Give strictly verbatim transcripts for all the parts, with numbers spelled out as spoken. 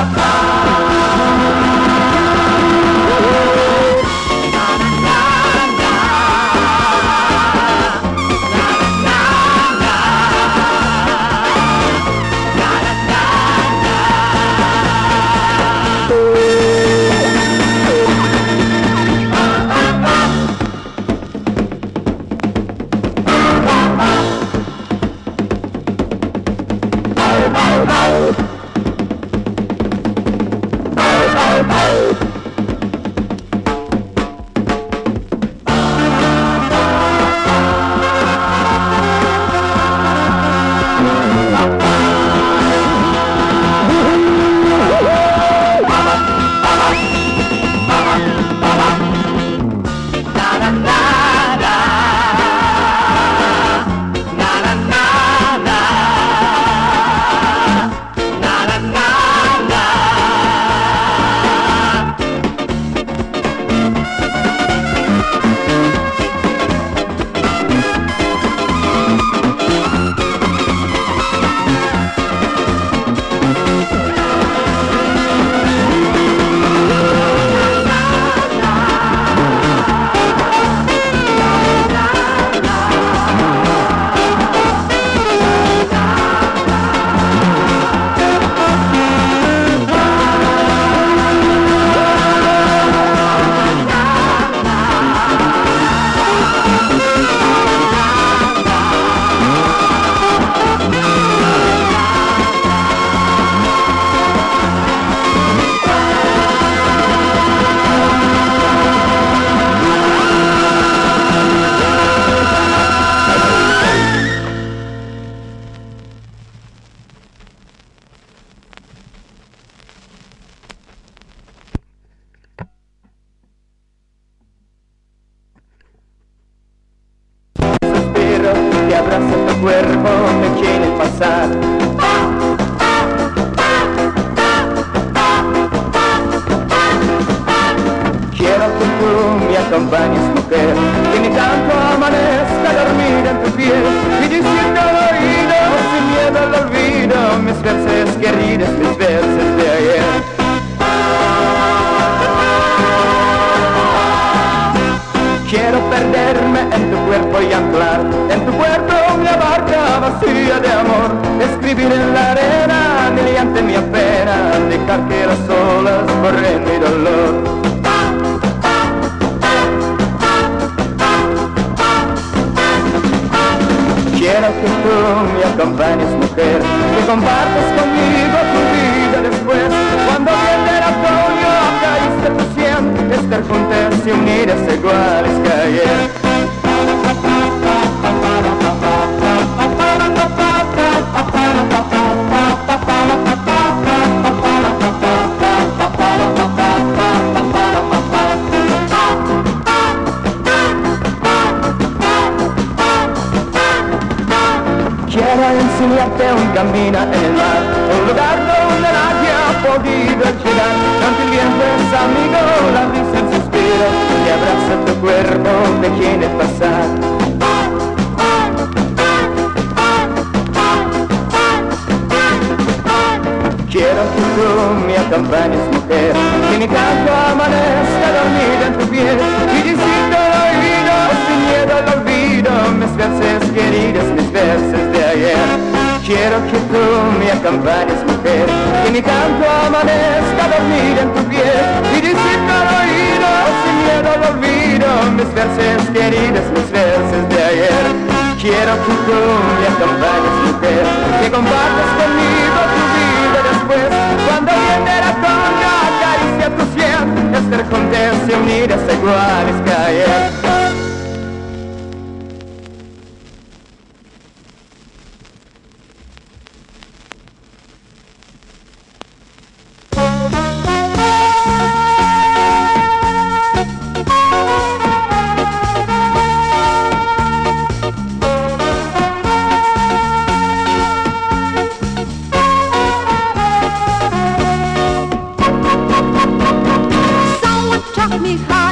How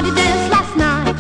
did this last night?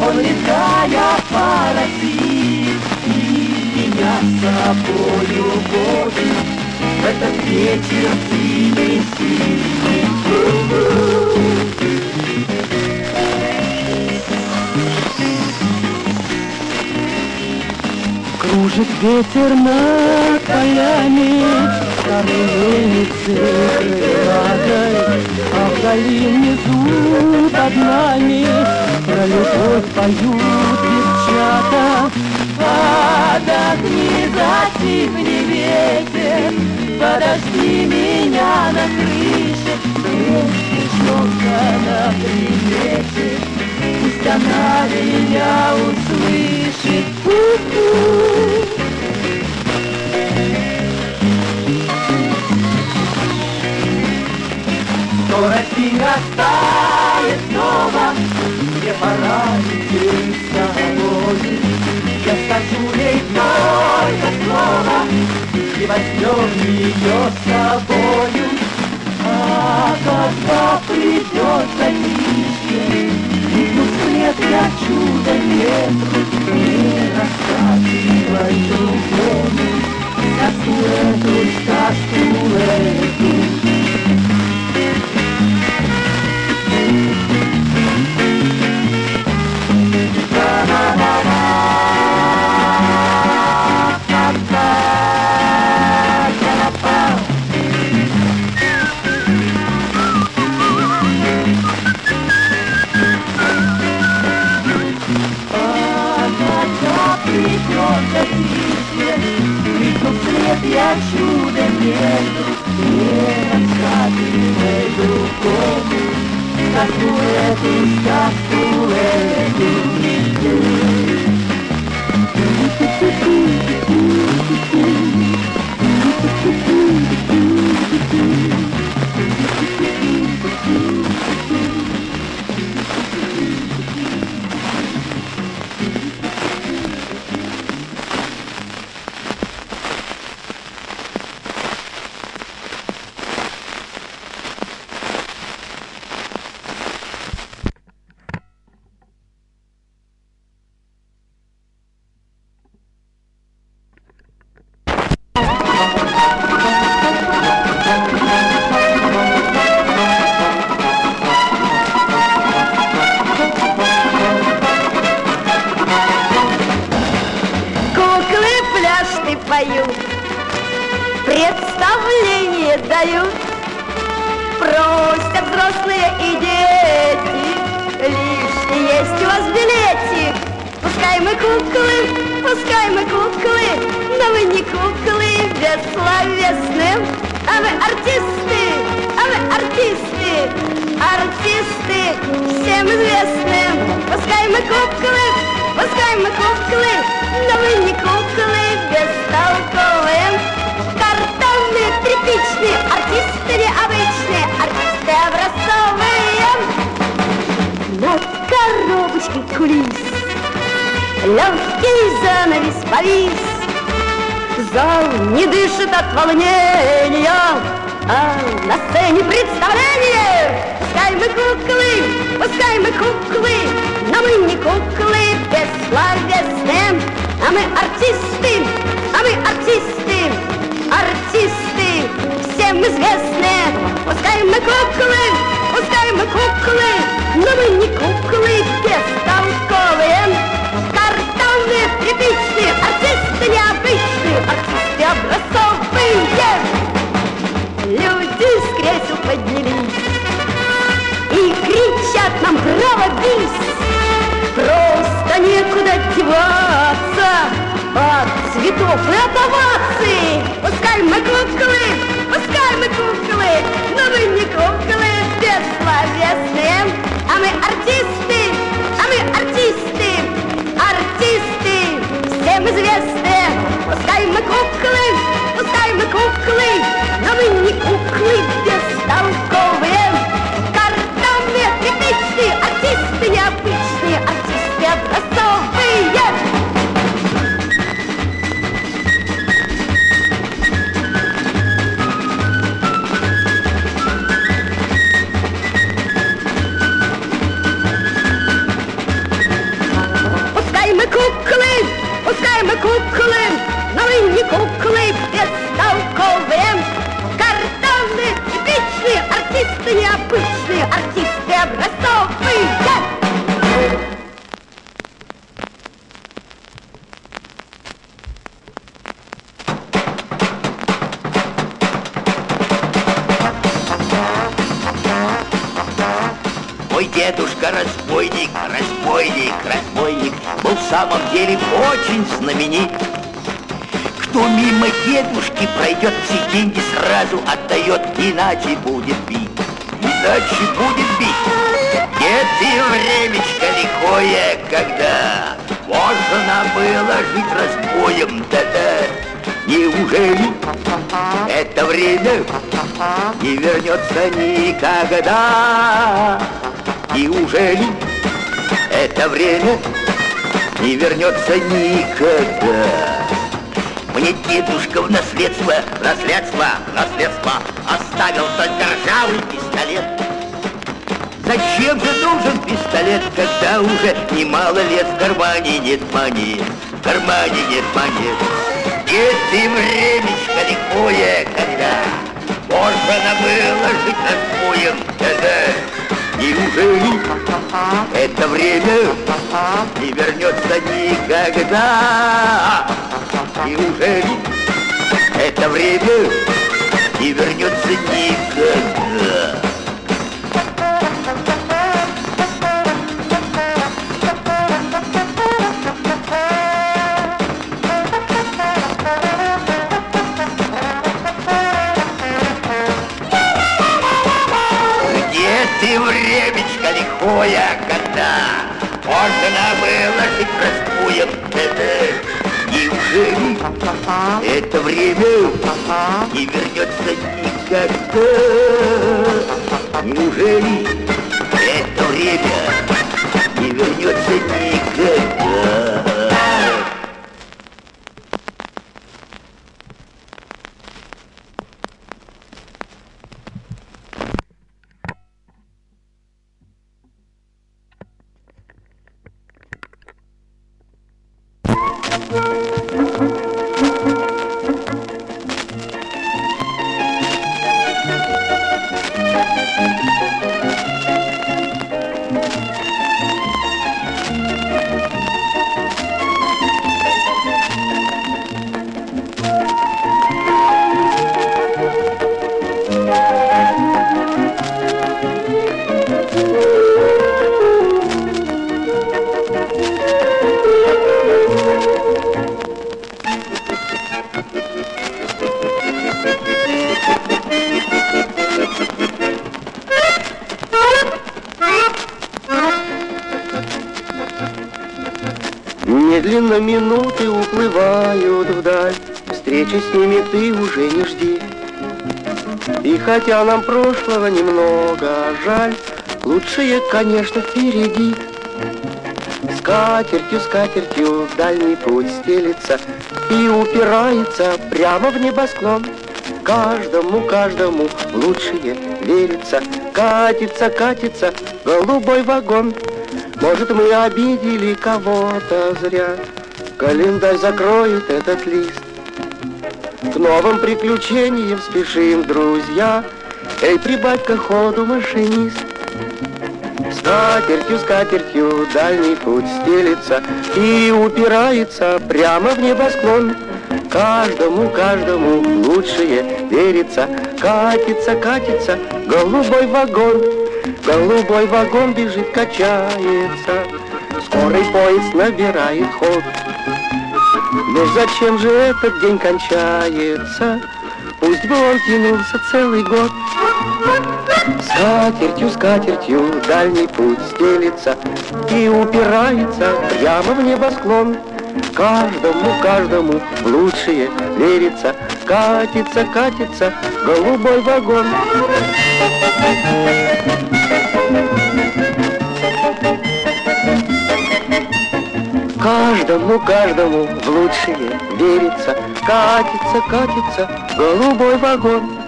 Он, летая по России, и меня с собою водит. В этот вечер ты неси. Кружит ветер над полями, старые мельницы крылатой, а вдали внизу под нами про любовь поют девчата. Подожди, затихни, ветер, подожди меня на крыше, крышечка на примете, пусть она меня услышит. Но Россия тает снова, мне пора идти с тобой. Я скажу ей только слово, и возьмем ее с собою. А когда придет затишье, видно след я чудо ветру, не рассказывай другому сказку эту, сказку эту. Я чудо верю, не рассказывай другому сказку эту, сказку эту. нужны артисты образцовые. Мой дедушка разбойник, разбойник, разбойник, был в самом деле очень знаменит. Кто мимо дедушки пройдет, все деньги сразу отдает, иначе будет бить, иначе будет бить. Нет, и времечко лихое, когда можно было жить разбоем, да-да. Неужели это время не вернется никогда? Неужели это время не вернется никогда? Мне дедушка в наследство, наследство, наследство оставил только ржавый пистолет. Зачем же нужен пистолет, когда уже немало лет в кармане нет монет, в кармане нет монет? Нет, и времечко лихое, когда можно было жить разбоем, да-да. Неужели это время не вернется никогда? Неужели это время не вернется никогда? Где ты, времечко лихое, когда можно было жить простуем? Это время не вернется никогда. Неужели это время не вернется никогда? Хотя нам прошлого немного жаль, лучшие, конечно, впереди. Скатертью, скатертью в дальний путь стелится и упирается прямо в небосклон. Каждому, каждому лучшее верится, катится, катится голубой вагон. Может, мы обидели кого-то зря, календарь закроет этот лист. К новым приключениям спешим, друзья, эй, прибавь-ка ходу, машинист. Скатертью, скатертью дальний путь стелится и упирается прямо в небосклон. Каждому, каждому лучшее верится, катится, катится голубой вагон. Голубой вагон бежит, качается, скорый поезд набирает ход. Но зачем же этот день кончается? Пусть бы он тянулся целый год. Скатертью, скатертью дальний путь стелится и упирается прямо в небосклон. Каждому, каждому в лучшее верится, катится, катится голубой вагон. Каждому, каждому в лучшее верится, катится, катится голубой вагон.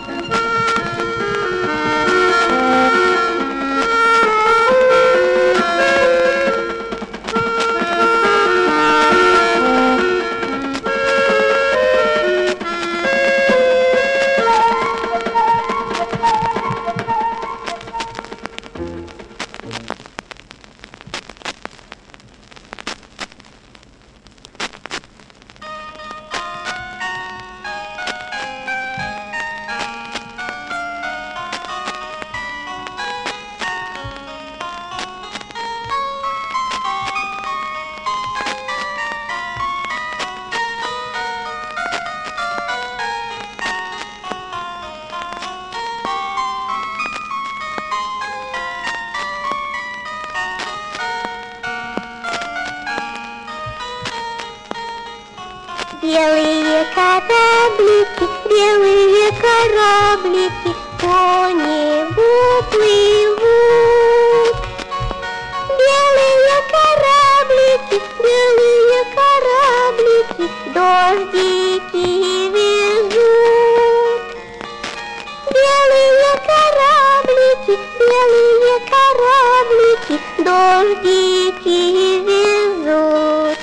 белые кораблики, белые кораблики по небу плывут. Белые кораблики, белые кораблики, дождики везут. Белые кораблики, белые кораблики, дождики везут.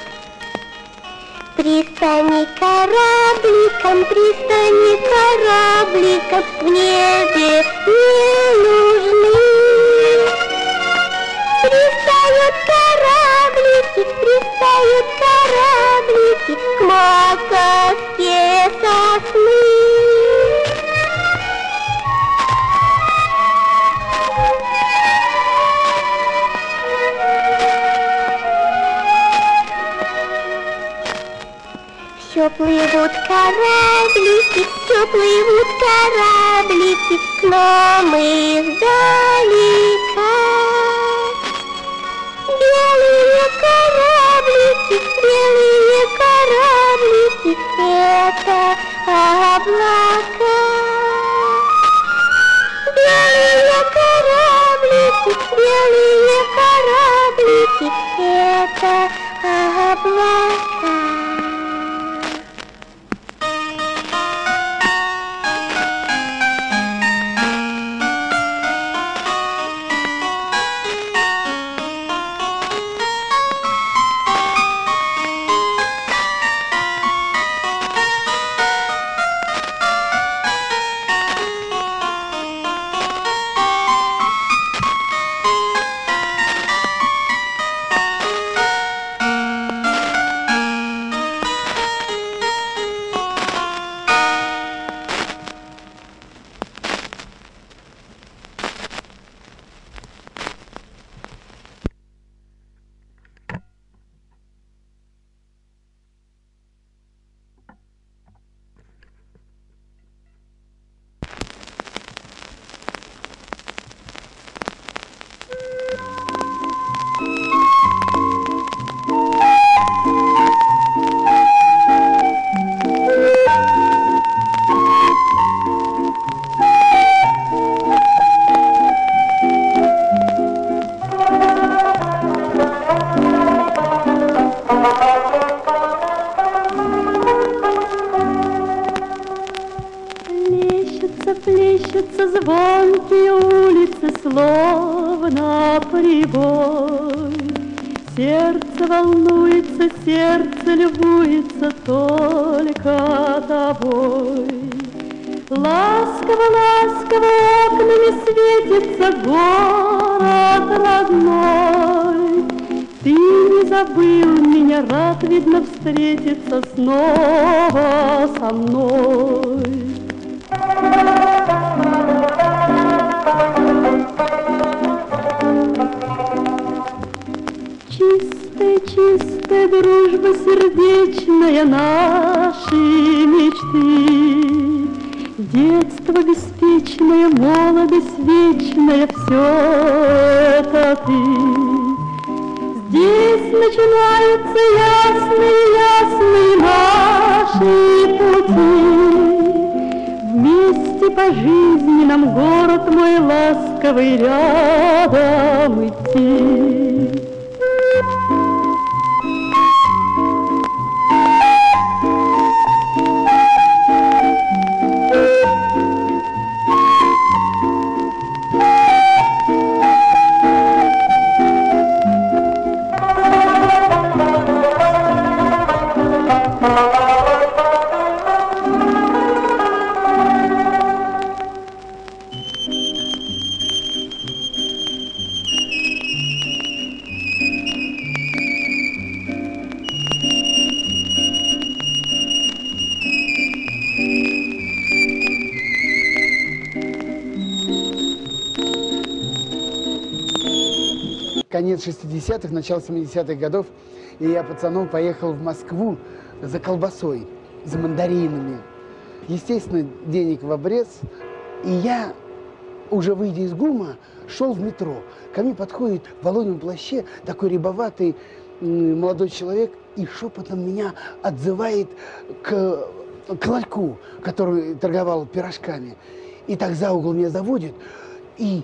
Пристани корабликом, пристани корабликом, в небе не нужны. Пристают кораблики, пристают кораблики к маковке сосны. Все плывут кораблики, все плывут кораблики к нам издалека. Белые кораблики, белые кораблики, это облака. Белые кораблики, белые кораблики, это облака. Конец шестидесятых, начало семидесятых годов, и я пацаном поехал в Москву за колбасой, за мандаринами. Естественно, денег в обрез, и я, уже выйдя из ГУМа, шел в метро. Ко мне подходит в Володином плаще такой рябоватый молодой человек и шепотом меня отзывает к, к ларьку, который торговал пирожками. И так за угол меня заводит и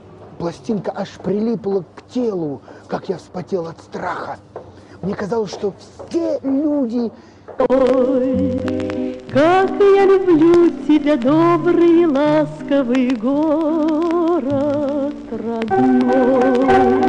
пластинка аж прилипла к телу, как я вспотел от страха. Мне казалось, что все люди... Ой, как я люблю тебя, добрый и ласковый город родной.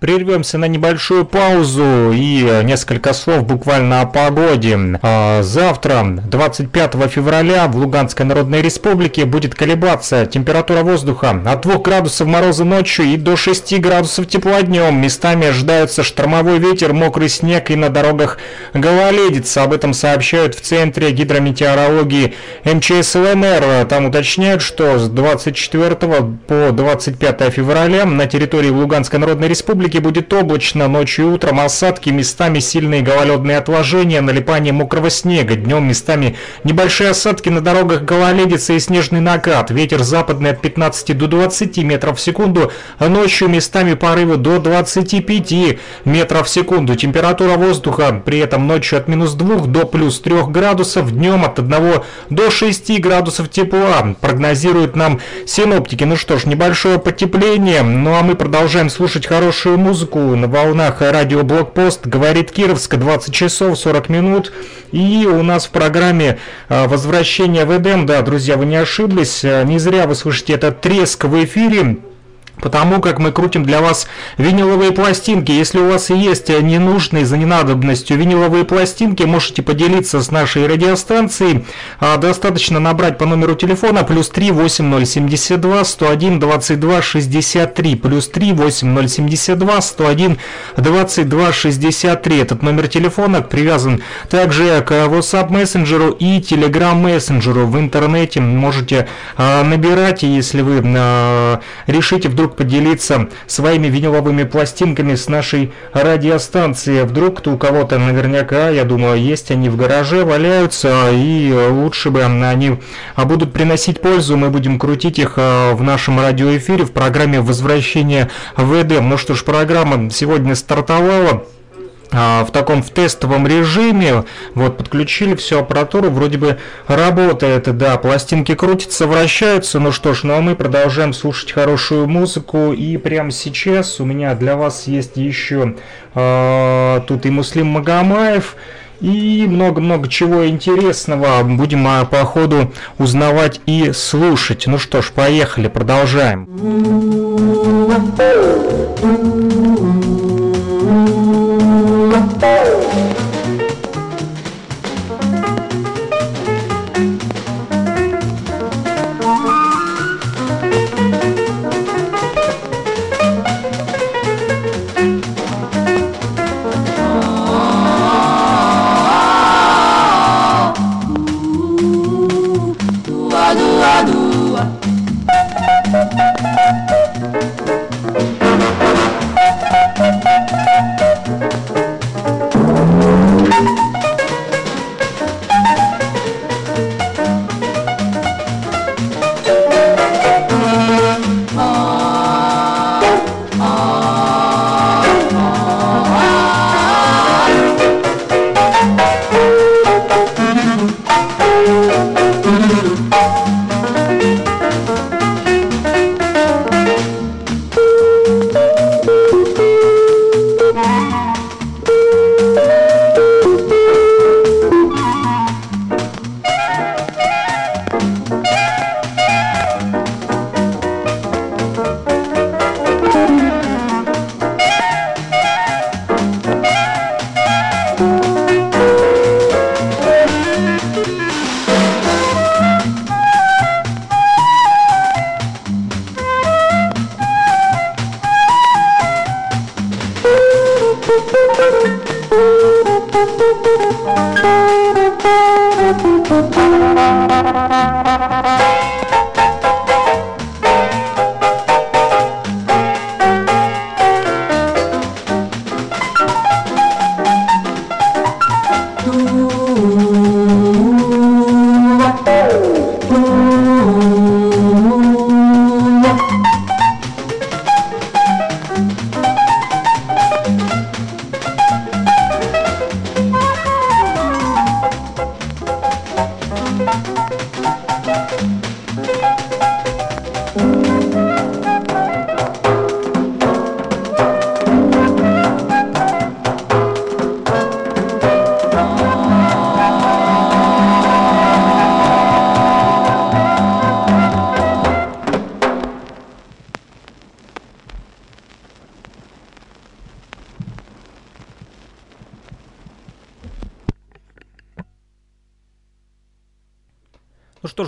Прервемся на небольшую паузу и несколько слов буквально о погоде. Завтра, двадцать пятого февраля, в Луганской Народной Республике будет колебаться температура воздуха от двух градусов мороза ночью и до шести градусов тепла днем. Местами ожидаются штормовой ветер, мокрый снег и на дорогах гололедица. Об этом сообщают в Центре гидрометеорологии МЧС ЛНР. Там уточняют, что с двадцать четвёртого по двадцать пятое февраля на территории Луганской Народной Республики республике будет облачно, ночью и утром осадки, местами сильные гололедные отложения, налипание мокрого снега, днем местами небольшие осадки, на дорогах гололедица и снежный накат, ветер западный от пятнадцати до двадцати метров в секунду, а ночью местами порывы до двадцати пяти метров в секунду. Температура воздуха при этом ночью от минус двух до плюс трёх градусов, днем от одного до шести градусов тепла, прогнозируют нам синоптики. Ну что ж, небольшое потепление, ну а мы продолжаем слушать хорошую музыку на волнах радио «Блокпост», говорит Кировск, двадцать часов сорок минут, и у нас в программе «Возвращение в Эдем». Да, друзья, вы не ошиблись, не зря вы слышите этот треск в эфире, потому как мы крутим для вас виниловые пластинки. Если у вас есть ненужные за ненадобностью виниловые пластинки, можете поделиться с нашей радиостанцией. Достаточно набрать по номеру телефона плюс три восемь ноль семь два сто один двадцать два шестьдесят три, плюс три восемь ноль семь два сто один двадцать два шестьдесят три. Этот номер телефона привязан также к WhatsApp мессенджеру и Telegram мессенджеру. В интернете можете набирать, если вы решите вдруг поделиться своими виниловыми пластинками с нашей радиостанцией. Вдруг кто у кого-то наверняка, я думаю, есть они в гараже, валяются, и лучше бы они будут приносить пользу. Мы будем крутить их в нашем радиоэфире в программе «Возвращение в Эдем». Ну что ж, программа сегодня стартовала в таком в тестовом режиме. Вот, подключили всю аппаратуру, вроде бы работает, да, пластинки крутятся, вращаются. Ну что ж, ну а мы продолжаем слушать хорошую музыку, и прямо сейчас у меня для вас есть еще э, тут и Муслим Магомаев, и много-много чего интересного будем э, по ходу узнавать и слушать. Ну что ж, поехали, продолжаем.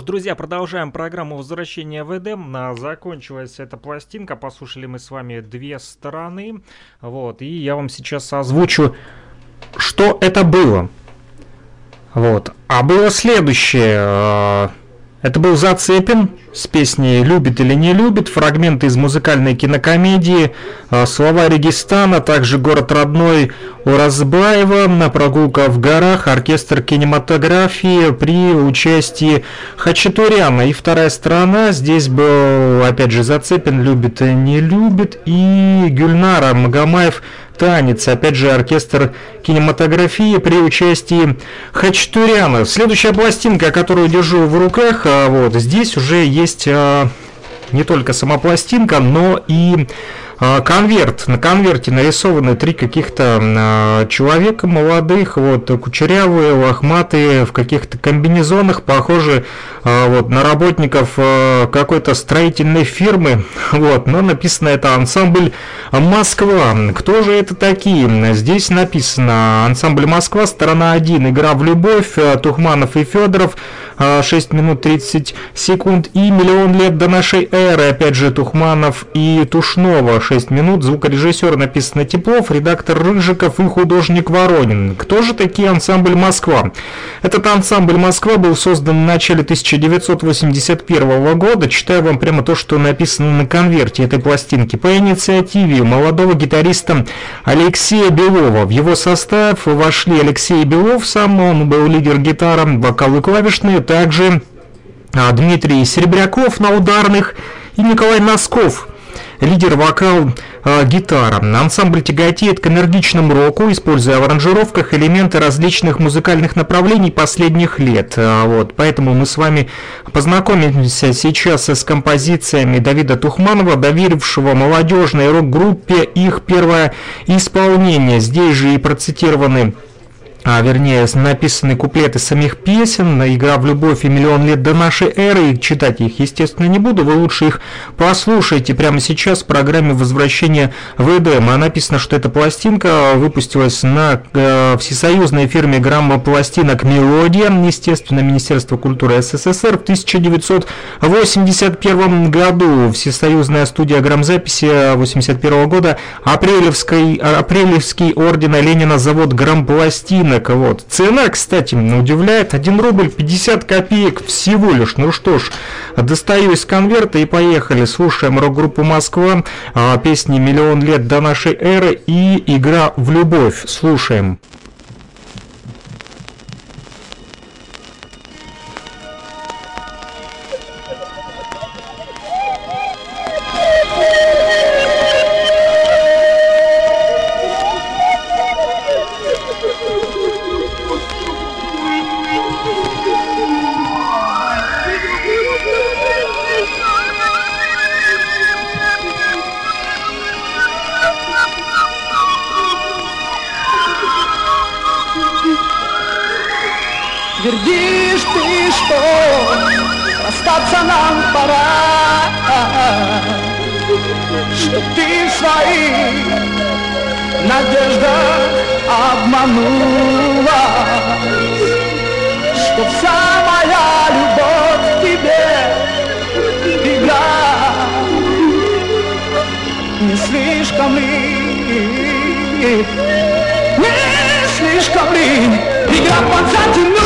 Друзья, продолжаем программу «Возвращение в Эдем». Закончилась эта пластинка. Послушали мы с вами две стороны. Вот, и я вам сейчас озвучу, что это было. Вот. А было следующее. Это был Зацепин с песней «Любит или не любит», фрагменты из музыкальной кинокомедии, слова Регистана, также город родной Уразбаева, на прогулка в горах, оркестр кинематографии при участии Хачатуряна. И вторая сторона, здесь был опять же Зацепин «Любит и не любит» и Гюльнара Магомаев «Танец», опять же оркестр кинематографии при участии Хачатуряна. Следующая пластинка, которую держу в руках, вот здесь уже есть не только сама пластинка, но и конверт. На конверте нарисованы три каких-то человека молодых, вот кучерявые, лохматые, в каких-то комбинезонах, похожи вот на работников какой-то строительной фирмы. Вот, но написано это «Ансамбль Москва». Кто же это такие? Здесь написано «Ансамбль Москва», сторона один, «Игра в любовь», Тухманов и Федоров, шесть минут тридцать секунд, и «Миллион лет до нашей эры», опять же Тухманов и Тушнова, шесть минут, звукорежиссер написано Теплов, редактор Рыжиков и художник Воронин. Кто же такие «Ансамбль Москва»? Этот «Ансамбль Москва» был создан в начале тысяча девятьсот восемьдесят первого года. Читаю вам прямо то, что написано на конверте этой пластинки. По инициативе молодого гитариста Алексея Белова. В его состав вошли Алексей Белов, сам он был лидер гитара, вокал и клавишные, также Дмитрий Серебряков на ударных и Николай Носков, лидер вокал гитара. Ансамбль тяготеет к энергичному року, используя в аранжировках элементы различных музыкальных направлений последних лет. Вот, поэтому мы с вами познакомимся сейчас с композициями Давида Тухманова, доверившего молодежной рок-группе их первое исполнение. Здесь же и процитированы, а вернее, написаны куплеты самих песен «Игра в любовь» и «Миллион лет до нашей эры». И читать их, естественно, не буду. Вы лучше их послушайте прямо сейчас в программе «Возвращение в Эдем». А написано, что эта пластинка выпустилась на э, всесоюзной фирме граммопластинок «Мелодия», естественно, Министерство культуры СССР, в тысяча девятьсот восемьдесят первом году. Всесоюзная студия грамзаписи тысяча девятьсот восемьдесят первого года, Апрелевский, Апрелевский ордена Ленина завод грампластинок. Вот. Цена, кстати, удивляет, один рубль пятьдесят копеек всего лишь. Ну что ж, достаю из конверта и поехали. Слушаем рок-группу «Москва», песни «Миллион лет до нашей эры» и «Игра в любовь». Слушаем. Твердишь ты, что расстаться нам пора, что ты в своих надеждах обманулась, что вся моя любовь к тебе игра. Не слишком ли, не слишком ли игра подзатянула?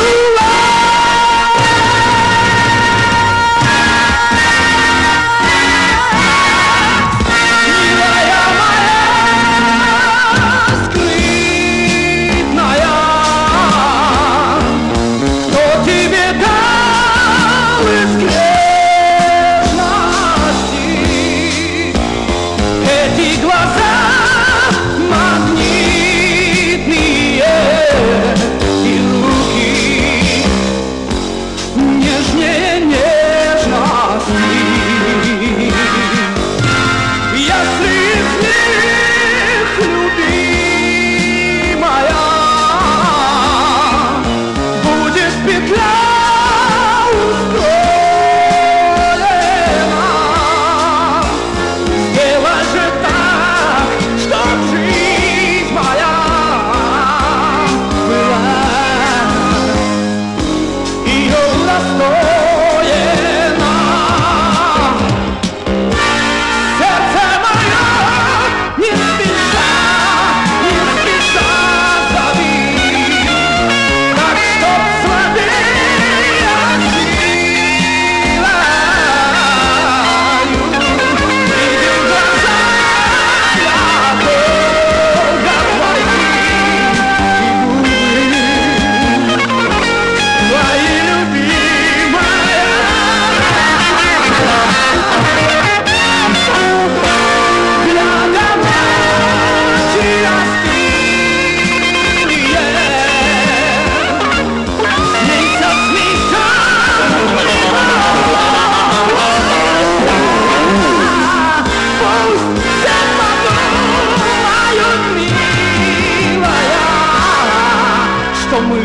мы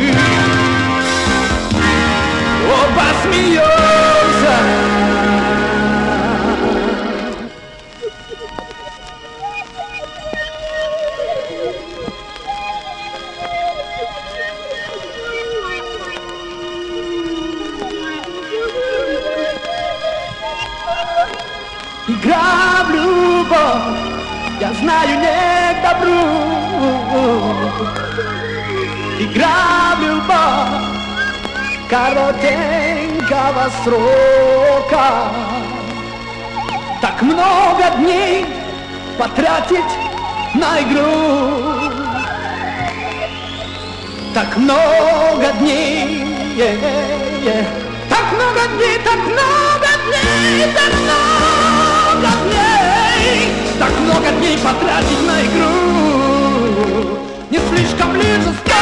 оба смеемся. Игра в любовь, я знаю, не к добру. Игра в любовь коротенького срока. Так много дней потратить на игру, так много дней, yeah, yeah. Так много дней, так много дней, так много дней, так много дней потратить на игру. Не слишком ли жестоко?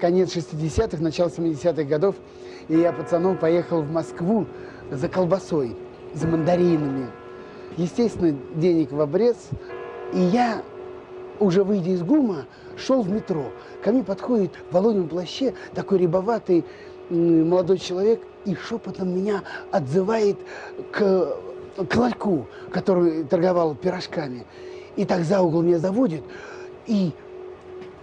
Конец шестидесятых, начало семидесятых годов, и я пацаном поехал в Москву за колбасой, за мандаринами. Естественно, денег в обрез, и я, уже выйдя из ГУМа, шел в метро. Ко мне подходит в волоном плаще такой рябоватый молодой человек и шепотом меня отзывает к, к ларьку, который торговал пирожками. И так за угол меня заводит, и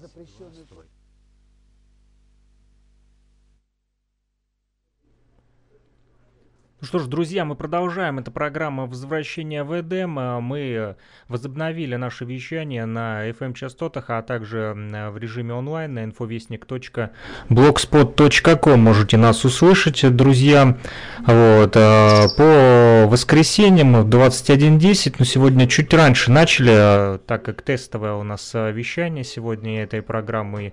запрещенную... Ну что ж, друзья, мы продолжаем. Это программа «Возвращение в Эдем». Мы возобновили наше вещание на эф эм-частотах, а также в режиме онлайн на инфовестник точка блогспот точка ком. Можете нас услышать, друзья. Вот. По воскресеньям в двадцать один десять, но сегодня чуть раньше начали, так как тестовое у нас вещание сегодня этой программы.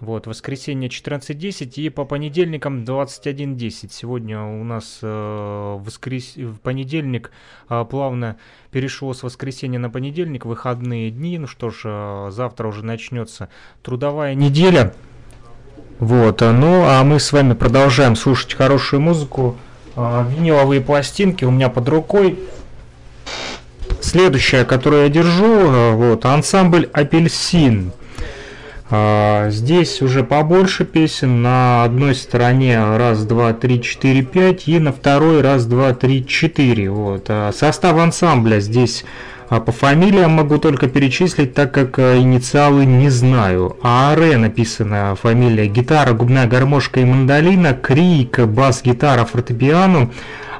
Вот, воскресенье четырнадцать десять и по понедельникам двадцать один десять. Сегодня у нас э, воскрес... понедельник э, плавно перешел с воскресенья на понедельник, выходные дни. Ну что ж, э, завтра уже начнется трудовая неделя. Вот, ну а мы с вами продолжаем слушать хорошую музыку. Э, виниловые пластинки у меня под рукой. Следующая, которую я держу, э, вот, ансамбль «Апельсин». Здесь уже побольше песен. На одной стороне раз, два, три, четыре, пять, и на второй раз, два, три, четыре. Вот. Состав ансамбля здесь по фамилиям могу только перечислить, так как инициалы не знаю. АР написана фамилия: гитара, губная гармошка и мандолина, крик, бас-гитара, фортепиано,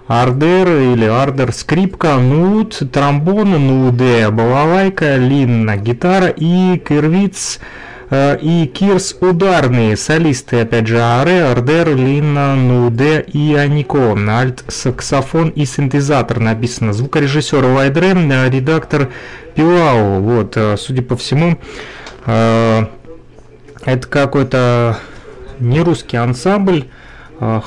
ардер или ардер, скрипка, нут, тромбон, нуде, балалайка, линна, гитара и кирвиц. И кирс ударные, солисты опять же аре, ардер, лина, нуде и анико, альт, саксофон и синтезатор написано. Звукорежиссер Вайдре, редактор Пилау. Вот, судя по всему, это какой-то нерусский ансамбль.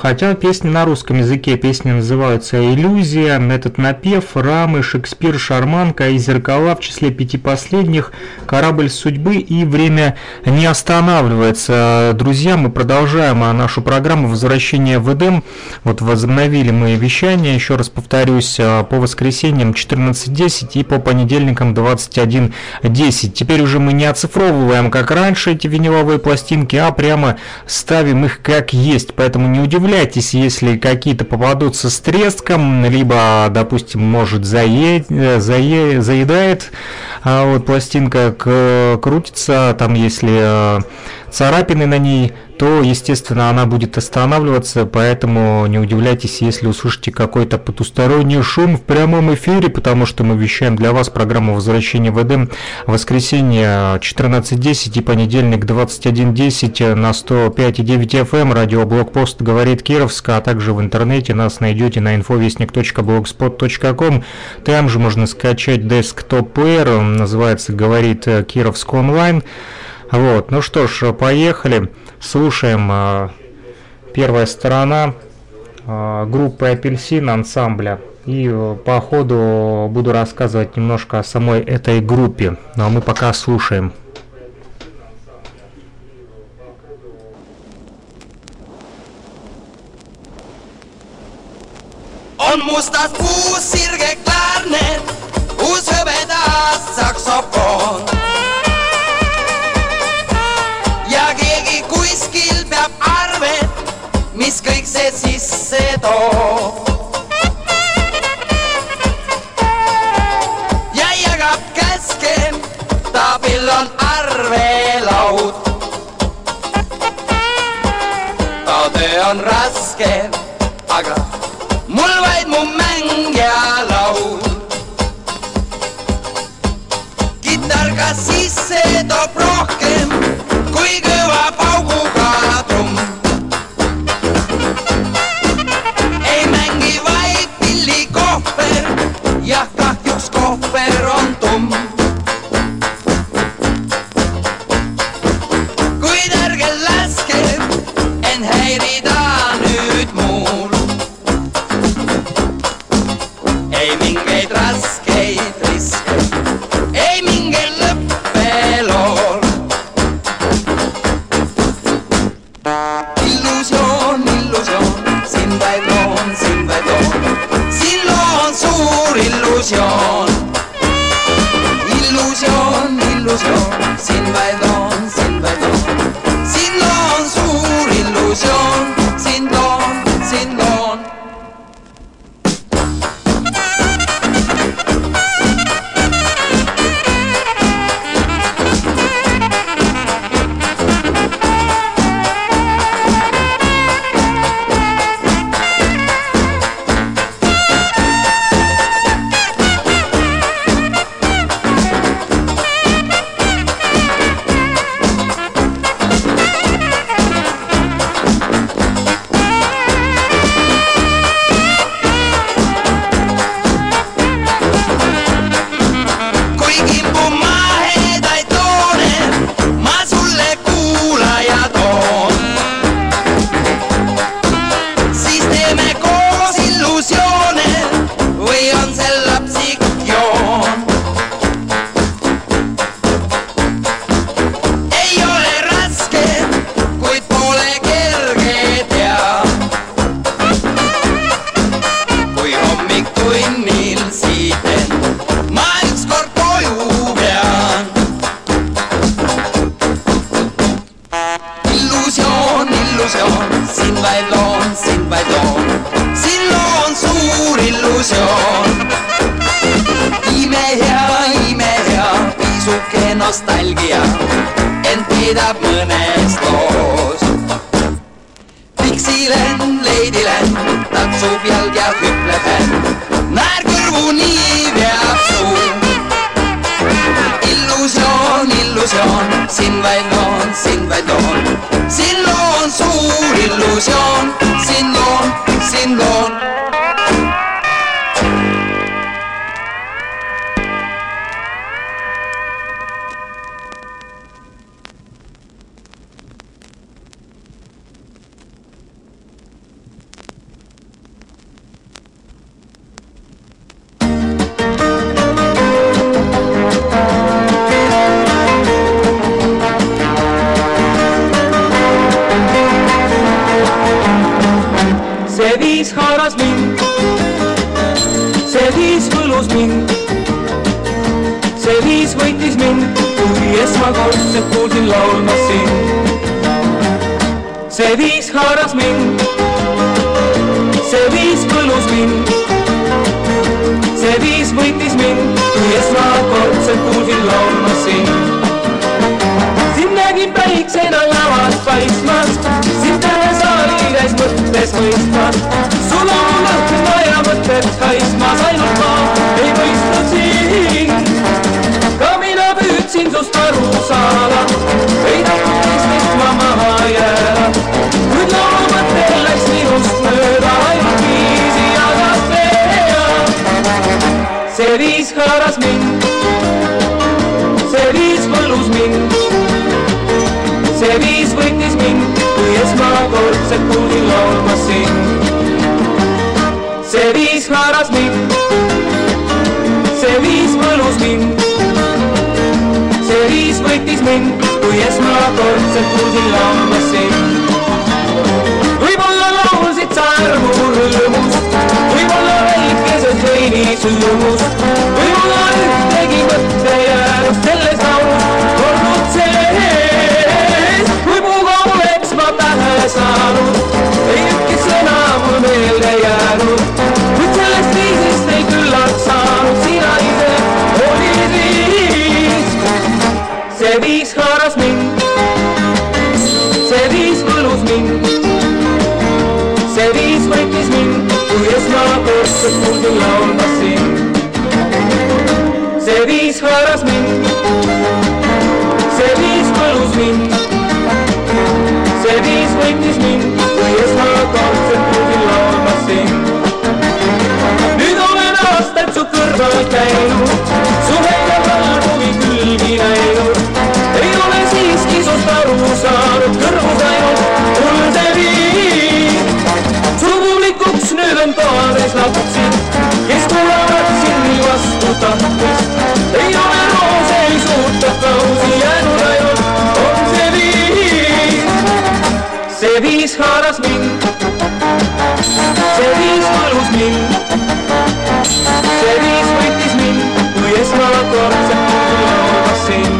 Хотя песни на русском языке, песни называются «Иллюзия», «Этот напев», «Рамы», «Шекспир», «Шарманка» и «Зеркала», в числе пяти последних, «Корабль судьбы» и «Время не останавливается». Друзья, мы продолжаем нашу программу «Возвращение в Эдем». Вот возобновили мы вещание, еще раз повторюсь, по воскресеньям четырнадцать десять и по понедельникам двадцать один десять. Теперь уже мы не оцифровываем, как раньше, эти виниловые пластинки, а прямо ставим их как есть, поэтому не удивляйтесь, если какие-то попадутся с треском, либо, допустим, может зае... Зае... заедает, а вот пластинка к... крутится, там если царапины на ней, то, естественно, она будет останавливаться, поэтому не удивляйтесь, если услышите какой-то потусторонний шум в прямом эфире, потому что мы вещаем для вас программу «Возвращение в Эдем», воскресенье четырнадцать десять и понедельник двадцать один десять на сто пять и девять эф эм, радио «Блокпост» говорит Кировска, а также в интернете нас найдете на инфовестник точка блогспот точка ком, там же можно скачать десктоп-плеер, называется «Говорит Кировск онлайн». Вот, ну что ж, поехали, слушаем э, первая сторона э, группы «Апельсин», ансамбля, и э, по ходу буду рассказывать немножко о самой этой группе, но мы пока слушаем. Mis kõik see sisse toob ja jagab käske, tabil on arvelaud. Ta töö on raske, aga mul vaid mu mäng ja laul. Kitar ka sisse toob rohkem kui kõva pauguga trumm. pentru că nostalgia întâi mâneți toți. Dixieland, Ladyland, dat zoveel de hüplefen, n-ar gârbunii viațu. Illusion, illusion, sin vai non, sin vai don, sin lon sur illusion, sin lon, sin lon. See viis haaras mind, see viis põlus mind, see viis võitis mind, kui esmakordselt kuulsin laulma sind. Sind nägin päiksena lavas paistmas, sind tähe saali käis mõttes mõistmas. Sul on õhtus maja mõtted kaismas, ainult ma ei mõistnud sind. Ka mina püüdsin sust aru saada, ei tahtnud teistest ma maha jääda. Nüüd laulu mõttel läks minust mööda, ainult viisi jagas teha. See viis haaras mind, see viis võlus mind, see viis võitis mind, kui esmakordselt kuulsin laulma sind. See viis haaras mind, see viis võlus mind, see viis võitis mind, kui esmakordselt kuulsin laulma sind. Võib-olla väikeses veini süümus, võib-olla ühtegi mõtte jäänud selles laulus olnud sees. Kui muuga oleks ma pähe saanud, ei ükki sõna mul meelde jäänud, nüüd sellest viisist ei küllalt saanud, sina ise olid viis. See viis haaras mind, see viis võlus mind, see viis võitis mind, kui esmakordselt kuulsin laulma sind. See viis haaras mind, see viis võlus mind, see viis võitis mind, kui esmakordselt kuulsin laulma sind. Nüüd olen aastaid su kõrval käinud, su heide valgumi külgi näinud, ei ole siiski sust aru saanud, kõrvus ainult mul see viis. Su publikuks nüüd on toades lapsid, kes tulevad sinni vastu tahtest. Ei ole roose, ei suuta kausi jäänud ainult, on see viis. See viis haaras mind, see viis võlus mind, see viis võitis mind, kui esmakordselt kuulsin laulma sind.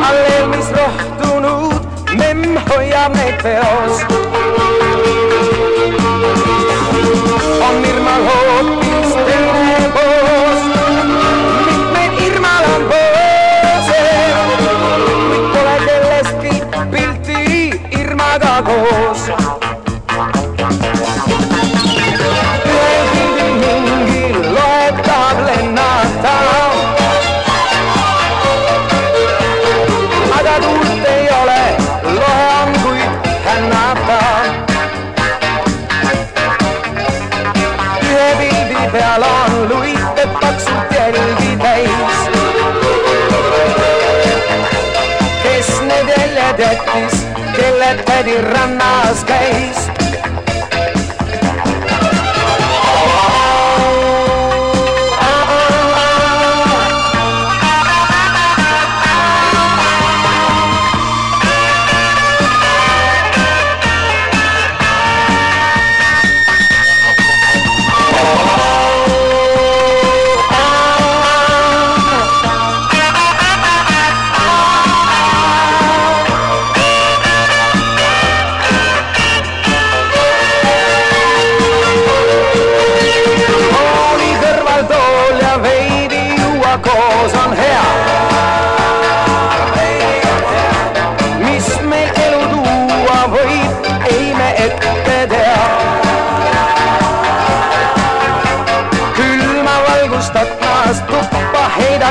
Alelmis for your Mayfields. On Irma Road is the neighbors. Nickname Irma Lambose. Nikolai Teleski pilti Irma Gagos. Levi Mingi loeta blenata. Tähtis, kelle tädi rannas käis.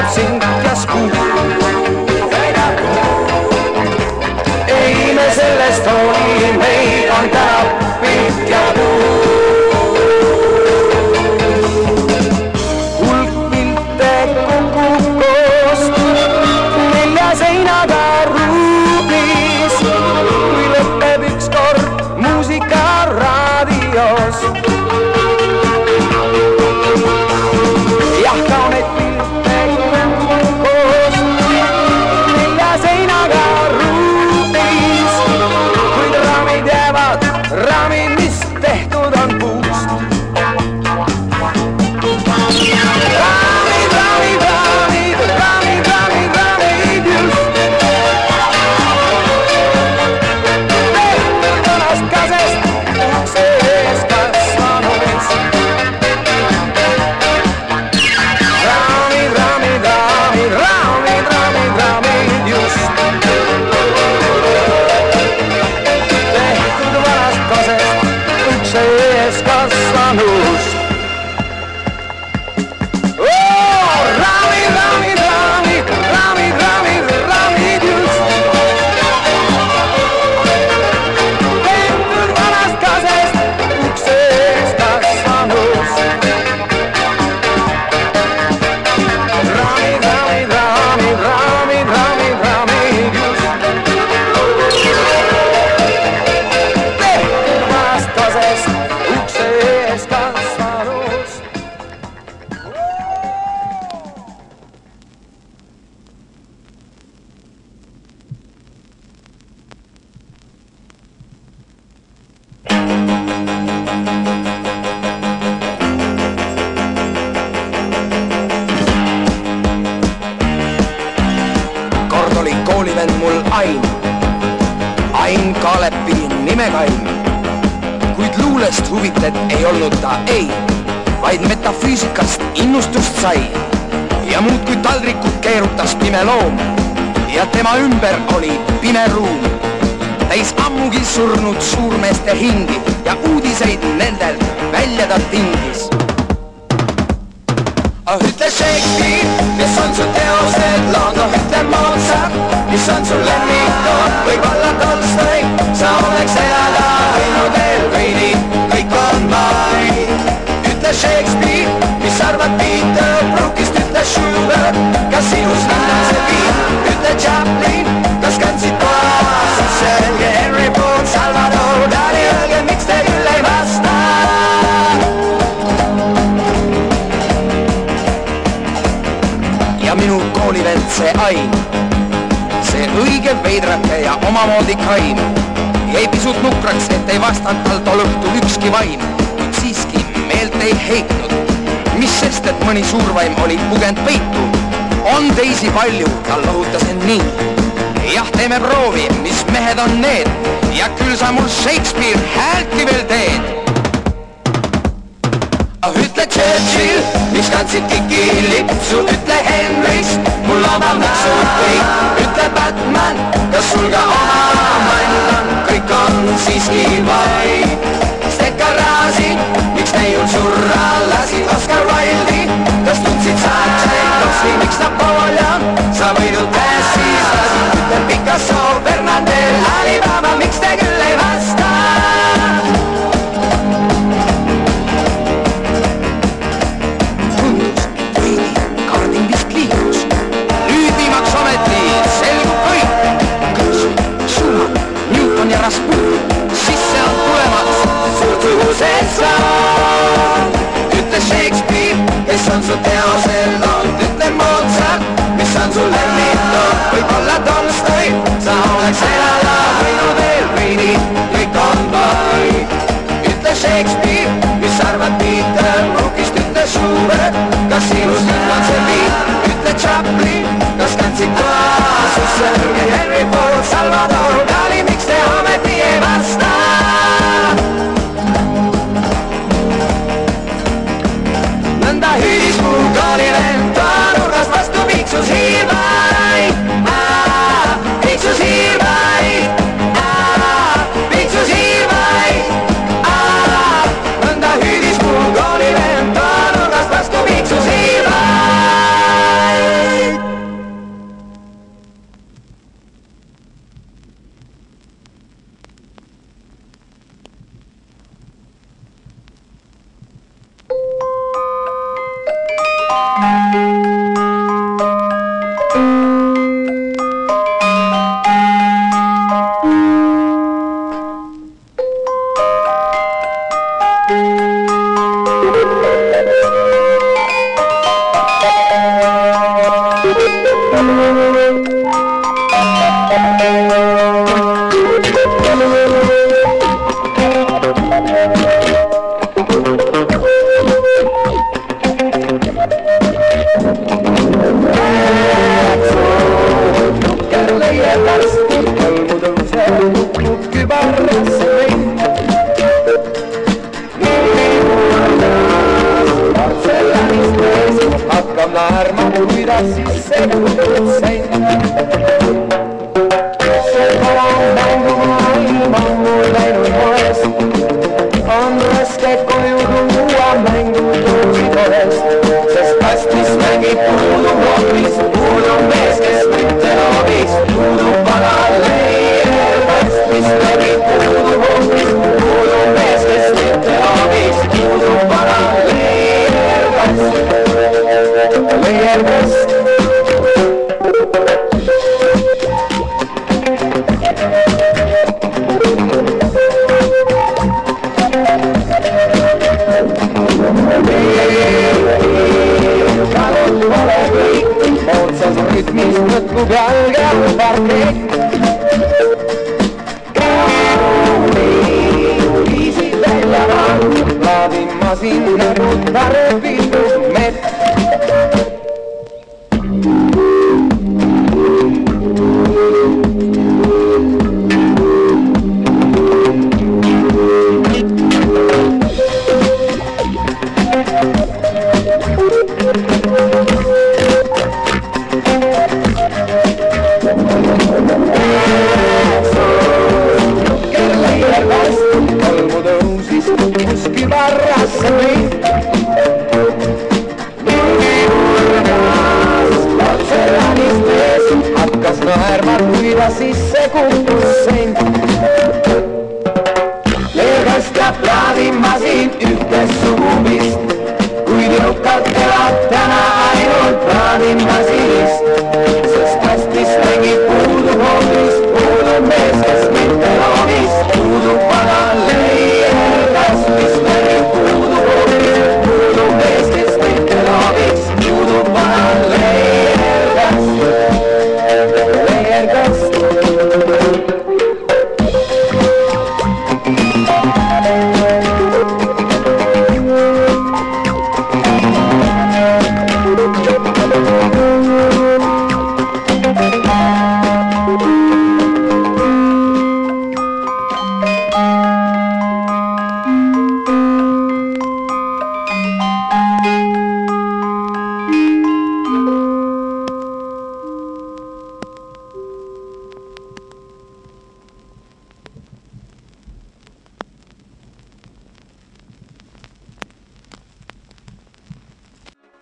Sind käs kuu. Ei me sellest hooli, meid on täna pitkä puu. Hulk pilte kukub koos, nelja seinaga ruublis. Kui lõpeb ükskord muusika raadios. Jah, ka on et pilte. jah teeme proovi, mis mehed on need ja küll sa mul Shakespeare häältki veel teed. Ütle Churchill, mis kantsid kiki lipsu, ütle Henry's, mul avaldab suud kõik, ütle Batman, kas sul ka oma mann on, kõik on siiski vaid. Stekka raasi, miks neiul surra lasid Oscar Wilde'i, kas tundsid sa Tchaikovsky, miks Napoleon, sa võidud pääsis lasid, ütle Picasso, Bernadel, Alibaba, miks te küll ei vasta? Ütle Shakespeare, kes on su teosel olnud, ütle Mozart, mis on su lemmitud, võib-olla Tolstoi, sa oleks elada võinud veel veidi, kõik on vaid. Ütle Shakespeare, mis arvad Peter Brookist, ütle Schubert, kas sinus nüüd on see viit, ütle Chaplin, kas kantsid kaasusse, ja Henry Ford, Salvador Dali, miks te ometi ei vasta? Hüüdis muu koolivend, toa nurgas vastu piiksus hiirvaid, piiksus hiirvaid, piiksus hiirvaid. Nõnda hüüdis muu koolivend, toa nurgas vastu piiksus hiirvaid.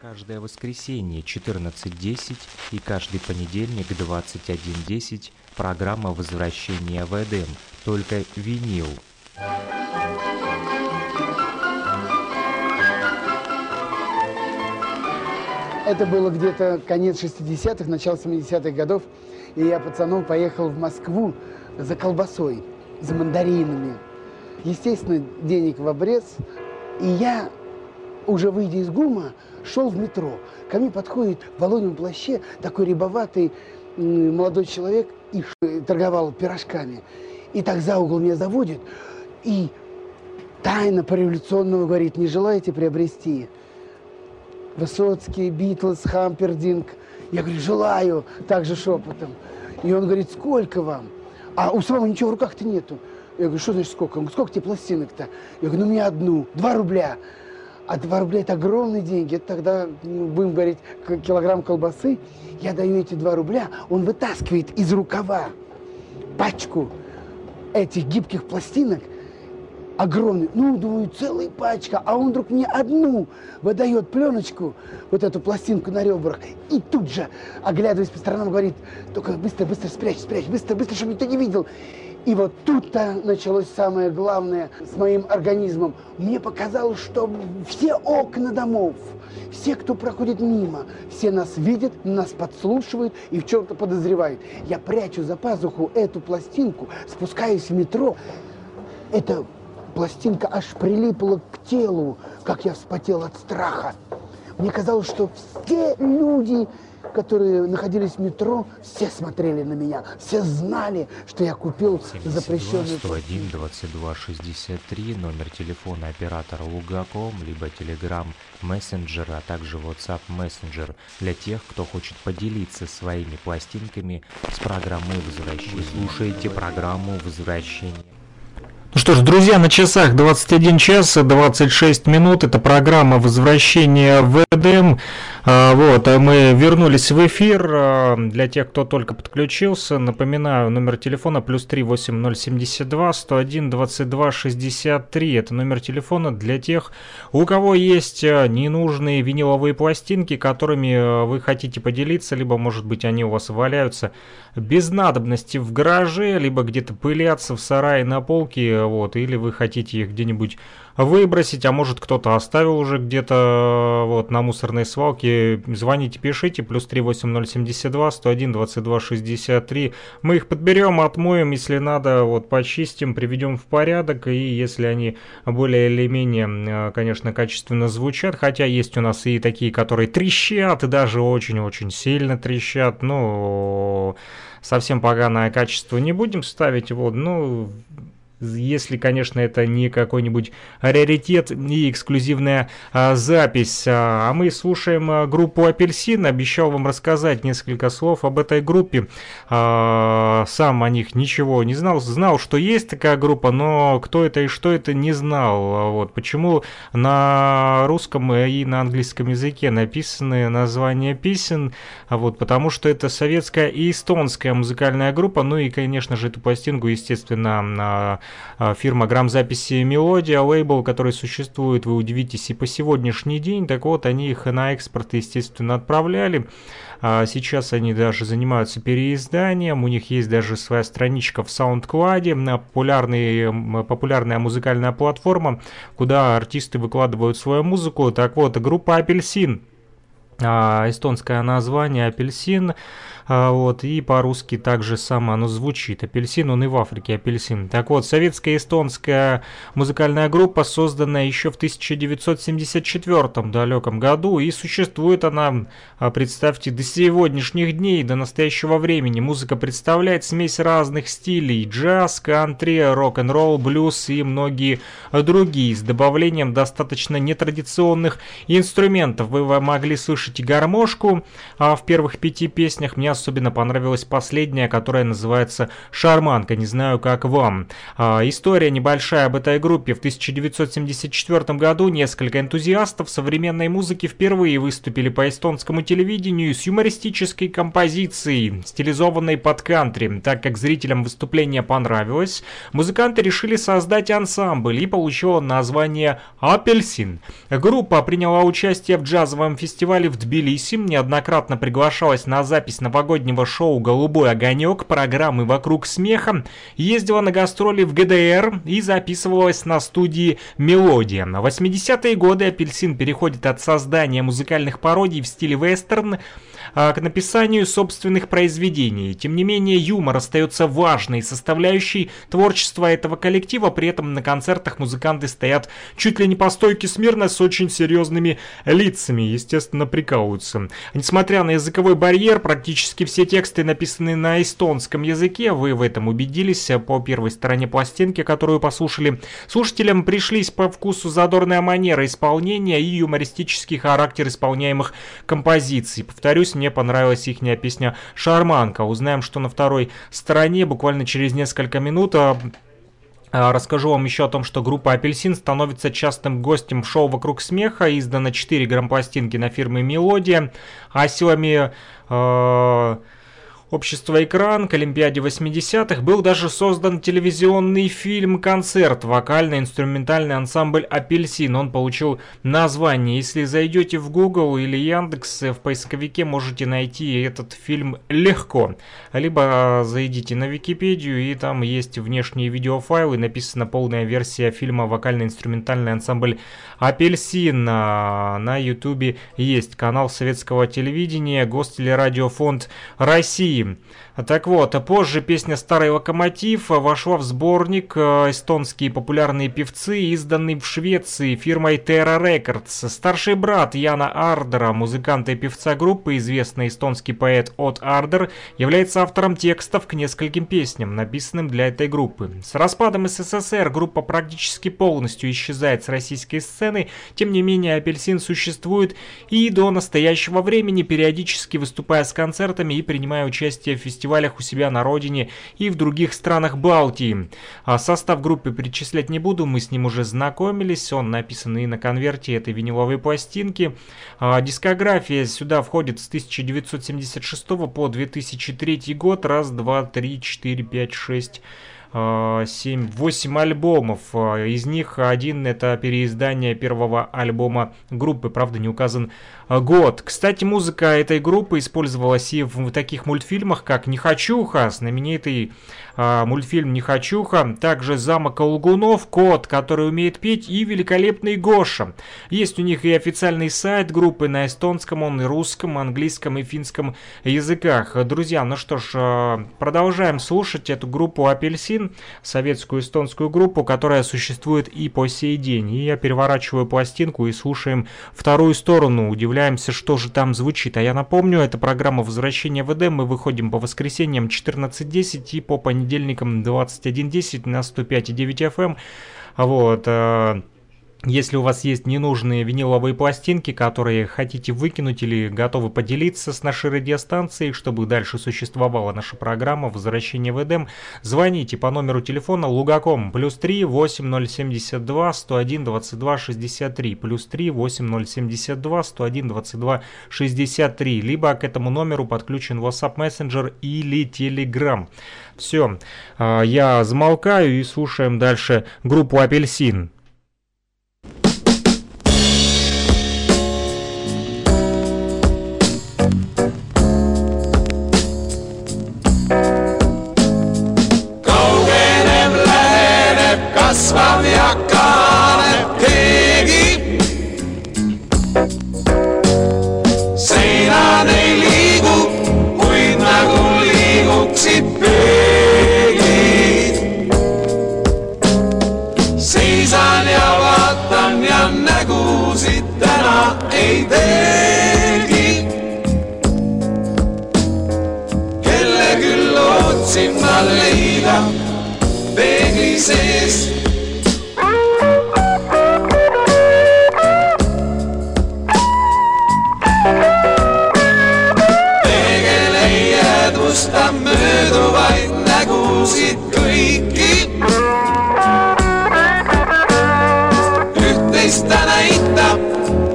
Каждое воскресенье четырнадцать десять и каждый понедельник двадцать один десять программа возвращения в Эдем. Только винил. Это было где-то конец шестидесятых, начало семидесятых годов. И я пацаном поехал в Москву за колбасой, за мандаринами. Естественно, денег в обрез. И я, уже выйдя из ГУМа, шел в метро. Ко мне подходит в волоном плаще такой рябоватый молодой человек и торговал пирожками. И так за угол меня заводит. И тайно по-революционному говорит: не желаете приобрести? Высоцкий, Битлз, Хампердинг. Я говорю: желаю, также шепотом. И он говорит: сколько вам? А у самого ничего в руках-то нету. Я говорю: что значит сколько? Он говорит: сколько тебе пластинок-то? Я говорю: ну мне одну, два рубля. А два рубля – это огромные деньги. Это тогда, будем говорить, килограмм колбасы. Я даю эти два рубля, он вытаскивает из рукава пачку этих гибких пластинок, огромный, ну, думаю, целая пачка, а он вдруг мне одну выдает пленочку, вот эту пластинку на ребрах, и тут же, оглядываясь по сторонам, говорит: только быстро, быстро спрячь, спрячь, быстро, быстро, чтобы никто не видел. И вот тут-то началось самое главное с моим организмом. Мне показалось, что все окна домов, все, кто проходит мимо, все нас видят, нас подслушивают и в чем-то подозревают. Я прячу за пазуху эту пластинку, спускаюсь в метро. Это... Пластинка аж прилипла к телу, как я вспотел от страха. Мне казалось, что все люди, которые находились в метро, все смотрели на меня, все знали, что я купил запрещенную... сто один двадцать два шестьдесят три, номер телефона оператора Лугаком, либо Telegram мессенджер, а также WhatsApp мессенджер для тех, кто хочет поделиться своими пластинками с программой возвращения. Вы слушаете программу «Возвращение». Ну что ж, друзья, на часах двадцать один час двадцать шесть минут. Это программа «Возвращение в Эдем». Вот, мы вернулись в эфир. Для тех, кто только подключился, напоминаю, номер телефона плюс три восемь ноль семь два сто один двадцать два шестьдесят три. Это номер телефона для тех, у кого есть ненужные виниловые пластинки, которыми вы хотите поделиться, либо, может быть, они у вас валяются без надобности в гараже, либо где-то пылятся в сарае на полке. Вот, или вы хотите их где-нибудь выбросить, а может, кто-то оставил уже где-то вот на мусорной свалке. Звоните, пишите, плюс три восемь ноль семь два сто один двадцать два шестьдесят три. Мы их подберем, отмоем, если надо, вот почистим, приведем в порядок, и если они более или менее, конечно, качественно звучат, хотя есть у нас и такие, которые трещат, и даже очень-очень сильно трещат, но совсем поганое качество не будем ставить, вот, ну... Если, конечно, это не какой-нибудь раритет и эксклюзивная а, запись. А мы слушаем а, группу «Апельсин». Обещал вам рассказать несколько слов об этой группе. А, сам о них ничего не знал. Знал, что есть такая группа, но кто это и что это, не знал. Вот. Почему на русском и на английском языке написаны названия песен? Вот. Потому что это советская и эстонская музыкальная группа. Ну и, конечно же, эту пластинку, естественно, на... фирма грамзаписи «Мелодия», лейбл, который существует, вы удивитесь, и по сегодняшний день. Так вот, они их на экспорт, естественно, отправляли. Сейчас они даже занимаются переизданием. У них есть даже своя страничка в SoundCloud, популярный, популярная музыкальная платформа, куда артисты выкладывают свою музыку. Так вот, группа «Апельсин». Эстонское название «Апельсин». Вот, и по-русски также само оно звучит. «Апельсин», он и в Африке апельсин. Так вот, советская эстонская музыкальная группа, созданная еще в тысяча девятьсот семьдесят четвёртом далеком году, и существует она, представьте, до сегодняшних дней, до настоящего времени. Музыка представляет смесь разных стилей: джаз, кантри, рок-н-ролл, блюз и многие другие, с добавлением достаточно нетрадиционных инструментов. Вы могли слышать слушайте гармошку а, в первых пяти песнях. Мне особенно понравилась последняя, которая называется «Шарманка». Не знаю, как вам. А, история небольшая об этой группе. В тысяча девятьсот семьдесят четвёртом году несколько энтузиастов современной музыки впервые выступили по эстонскому телевидению с юмористической композицией, стилизованной под кантри. Так как зрителям выступление понравилось, музыканты решили создать ансамбль, и получила название «Апельсин». Группа приняла участие в джазовом фестивале в Тбилиси, неоднократно приглашалась на запись новогоднего шоу «Голубой огонек», программы «Вокруг смеха», ездила на гастроли в ГДР и записывалась на студии «Мелодия». В восьмидесятые годы «Апельсин» переходит от создания музыкальных пародий в стиле вестерн к написанию собственных произведений. Тем не менее, юмор остается важной составляющей творчества этого коллектива, при этом на концертах музыканты стоят чуть ли не по стойке смирно с очень серьезными лицами, естественно, прикалываются. Несмотря на языковой барьер, практически все тексты написаны на эстонском языке, вы в этом убедились по первой стороне пластинки, которую послушали. Слушателям пришлись по вкусу задорная манера исполнения и юмористический характер исполняемых композиций. Повторюсь, мне понравилась ихняя песня «Шарманка». Узнаем, что на второй стороне буквально через несколько минут. Расскажу вам еще о том, что группа «Апельсин» становится частым гостем шоу «Вокруг смеха». Издано четыре грампластинки на фирме «Мелодия». А силами... Э Общество «Экран» к Олимпиаде восьмидесятых был даже создан телевизионный фильм-концерт, вокально-инструментальный ансамбль «Апельсин». Он получил название. Если зайдете в Google или Яндекс, в поисковике можете найти этот фильм легко. Либо зайдите на Википедию, и там есть внешние видеофайлы, написана полная версия фильма «Вокально-инструментальный ансамбль «Апельсин». На Ютубе есть канал советского телевидения, Гостелерадиофонд России. Так вот, позже песня «Старый локомотив» вошла в сборник «Эстонские популярные певцы», изданный в Швеции фирмой Terra Records. Старший брат Яна Ардера, музыканта и певца группы, известный эстонский поэт От Ардер, является автором текстов к нескольким песням, написанным для этой группы. С распадом СССР группа практически полностью исчезает с российской сцены, тем не менее «Апельсин» существует и до настоящего времени, периодически выступая с концертами и принимая участие в фестивалях у себя на родине и в других странах Балтии. А состав группы перечислять не буду, мы с ним уже знакомились, он написан и на конверте этой виниловой пластинки. А дискография сюда входит с тысяча девятьсот семьдесят шестого по две тысячи третий год, раз, два, три, четыре, пять, шесть... семь восемь альбомов. Из них один — это переиздание первого альбома группы. Правда, не указан год. Кстати, музыка этой группы использовалась и в таких мультфильмах, как «Нехочуха», знаменитый э, мультфильм «Нехочуха», также «Замок лгунов», «Кот, который умеет петь» и «Великолепный Гоша». Есть у них и официальный сайт группы на эстонском, он и русском, английском и финском языках. Друзья, ну что ж, продолжаем слушать эту группу «Апельсин», советскую эстонскую группу, которая существует и по сей день. И я переворачиваю пластинку и слушаем вторую сторону. Удивляемся, что же там звучит. А я напомню, это программа «Возвращение в Эдем». Мы выходим по воскресеньям четырнадцать десять и по понедельникам двадцать один десять на сто пять и девять эф эм. Вот... Если у вас есть ненужные виниловые пластинки, которые хотите выкинуть или готовы поделиться с нашей радиостанцией, чтобы дальше существовала наша программа «Возвращение в Эдем», звоните по номеру телефона Лугаком плюс три восемь ноль семь два сто один двадцать два шестьдесят три, плюс три восемь ноль семь два сто один двадцать два шестьдесят три, либо к этому номеру подключен WhatsApp мессенджер или Telegram. Все, я замолкаю и слушаем дальше группу «Апельсин». Kasvab ja kaaneb keegi, seinad ei liigu, kuid nagu liiguksid peegid. Seisan ja vaatan ja nägusid täna ei teegi. Kelle küll otsin ma leida peegli sees? Thank you. musiikõigi üht-teist ta näitab,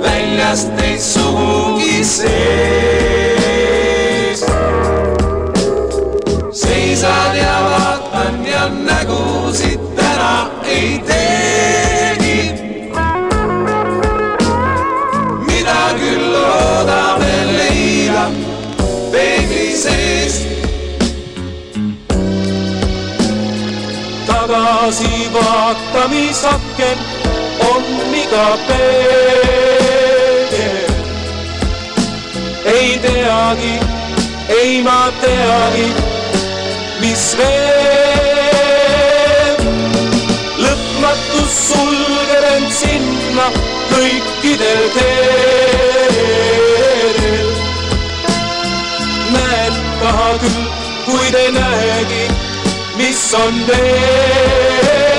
väljast ei sugugi sees. Seisan ja vaatan ja nägusid täna ei teegi. Mida küll loodame leida peegli seest. Tagasi vaatamisakken on iga peegel. Ei teagi, ei ma teagi, mis veel. Lõpmatus sulgeren sinna kõikidel teedel. Näed taha küll, kuid ei näegi, mis on ees.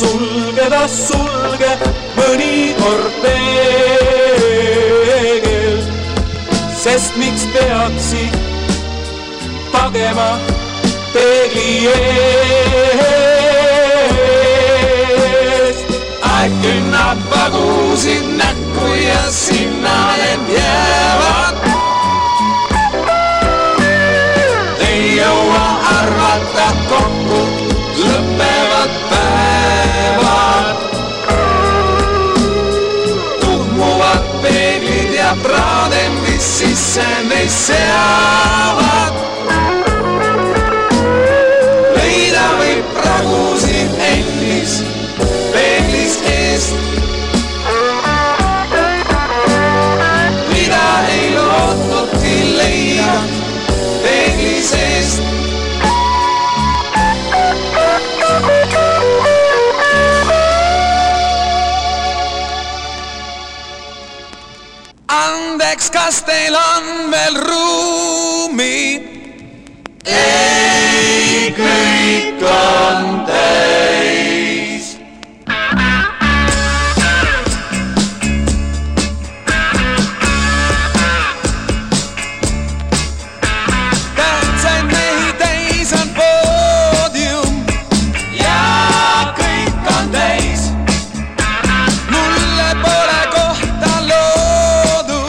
Sulgeda sulge mõnikord peegel, sest miks peaksid tagema peegli ees. Aeg künnab vagusid näkku ja sinna need jäävad. Ei jõua arvata kokku, lõpevad päevad. Tuhmuvad peeglid ja praadem, mis sisse neis seavad. Leida võib pragusid endis peeglis eest. Mida ei lootnudki leida peeglis eest. Andeks, kas teil on veel ruumi? Ei, kõik on täis. Tähtsaid mehi täis on poodium ja kõik on täis. Mulle pole kohta loodud.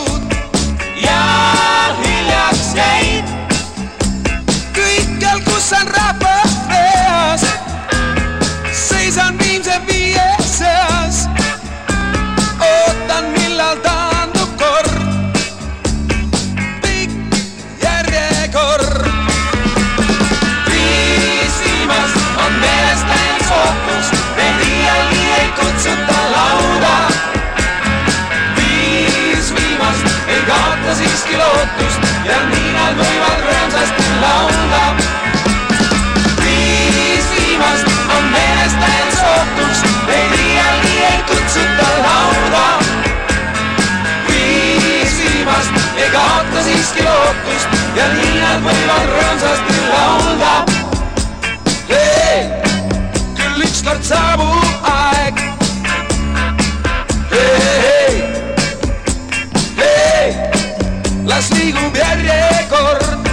Siiski lootust ja nii nad võivad rõõmsasti laulda. Viis viimast on meelest ajal sootuks, neid iialgi ei kutsuta lauda. Viis viimast ei kaota siiski lootust ja nii nad võivad rõõmsasti laulda. Hei, küll ükskord saabub aeg. Hei, hei, hei. Las liigub järjekord,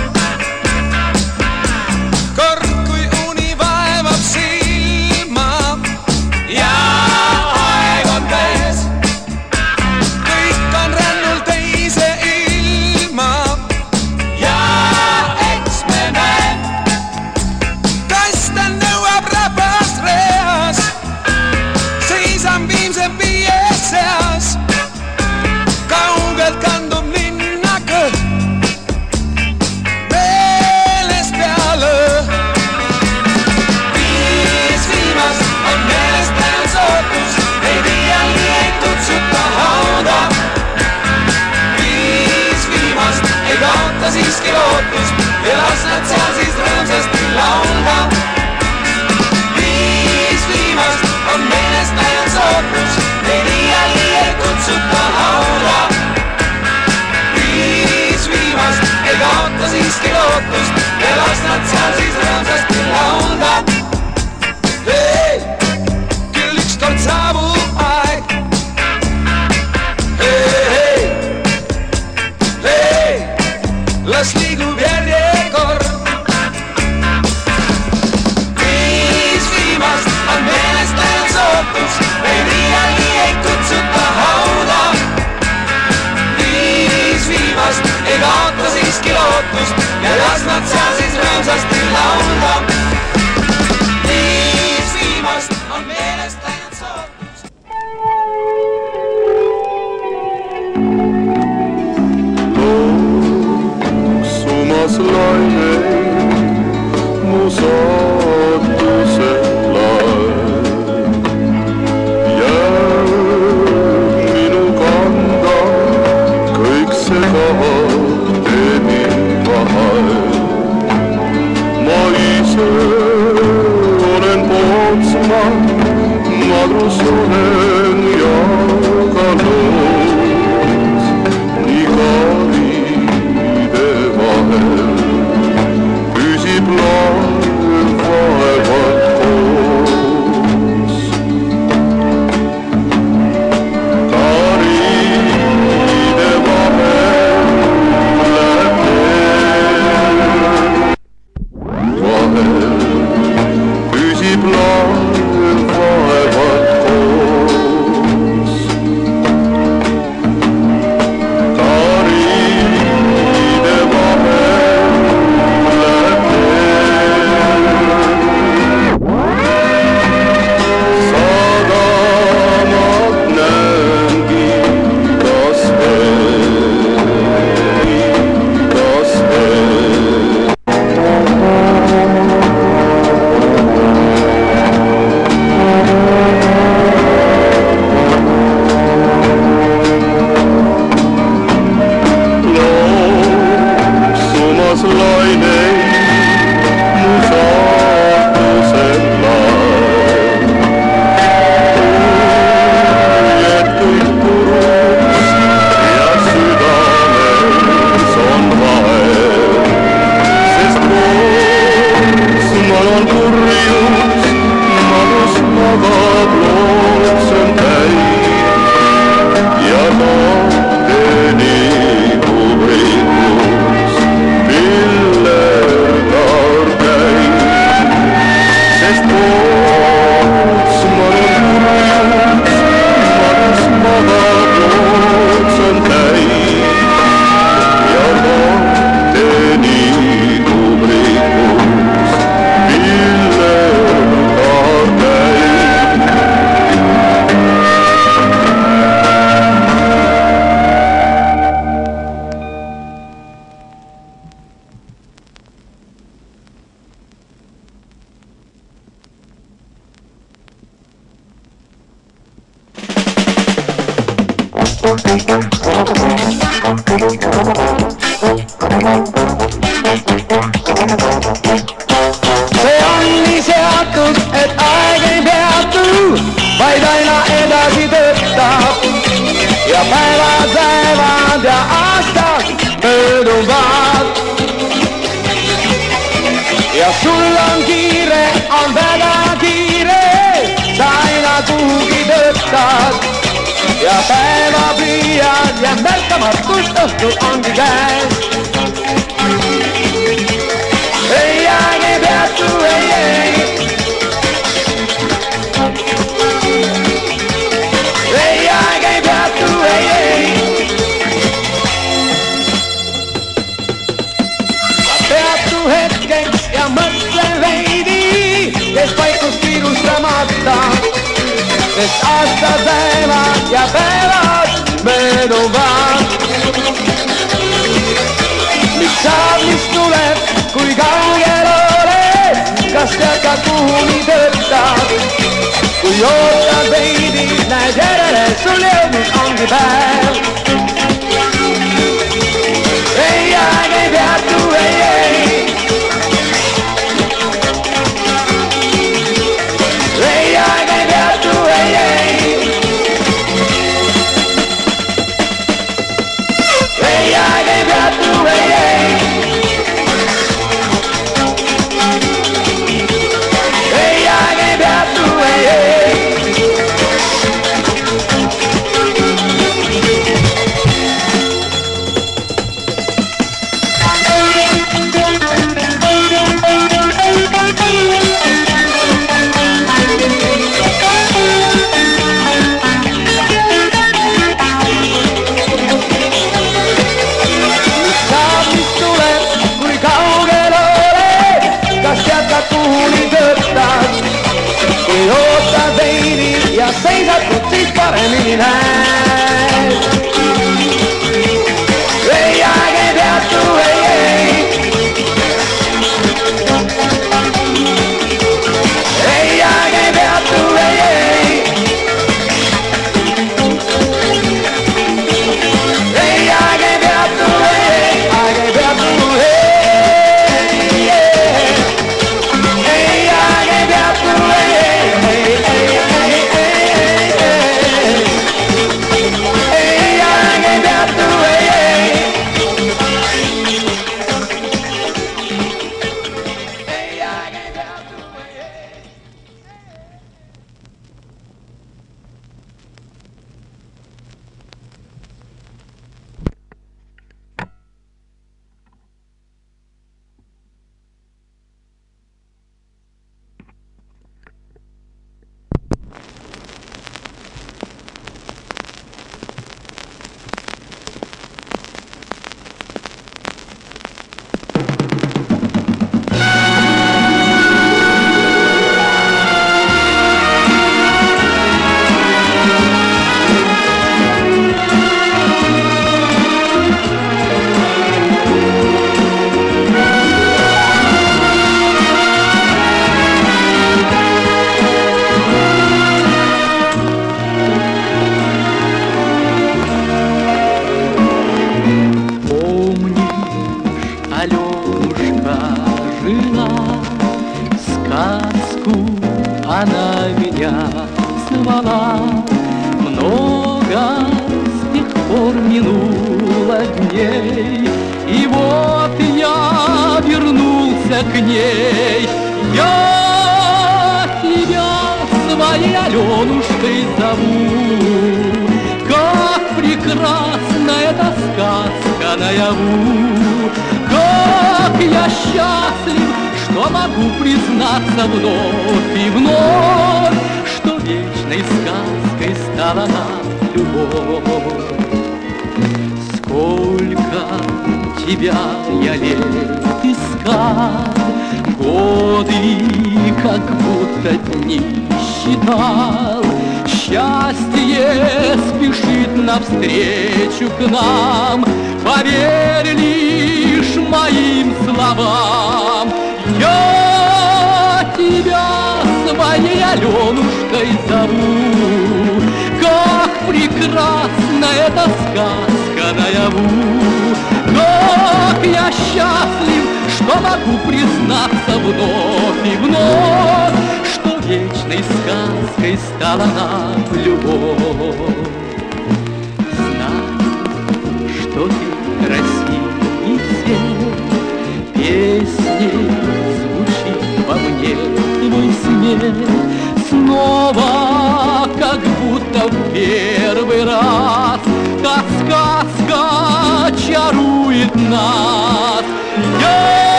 kord kui uni vaevab silma ja aeg on käes. Kõik on rännul teise ilma ja eks me näe. Kas ta nõuab rabast reas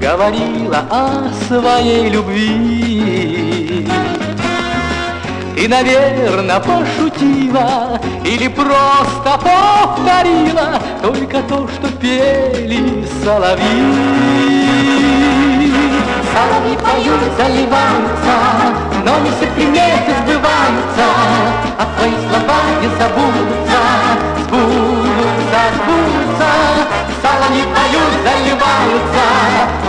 Говорила о своей любви. и, наверное, пошутила или просто повторила только то, что пели соловьи. Соловьи поют, заливаются, но не все приметы сбываются, а твои слова не забудутся, сбудутся, сбудутся. Соловьи поют, заливаются,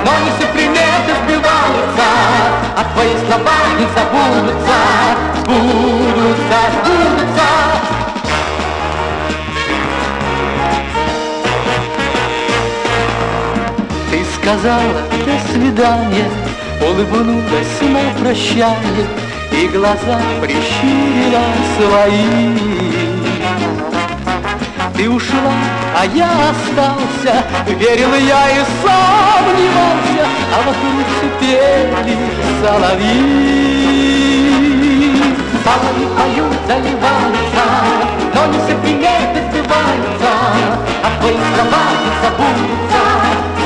но не все приметы сбиваются, а твои слова не забудутся, сбудутся, сбудутся. Ты сказал «до свидания», улыбнулась на прощание и глаза прищурила свои. Ты ушла, а я остался, верил я и сомневался, а вокруг все пели соловьи. Соловьи поют, заливаются, но не все приметы сбываются, а твои слова не забудутся,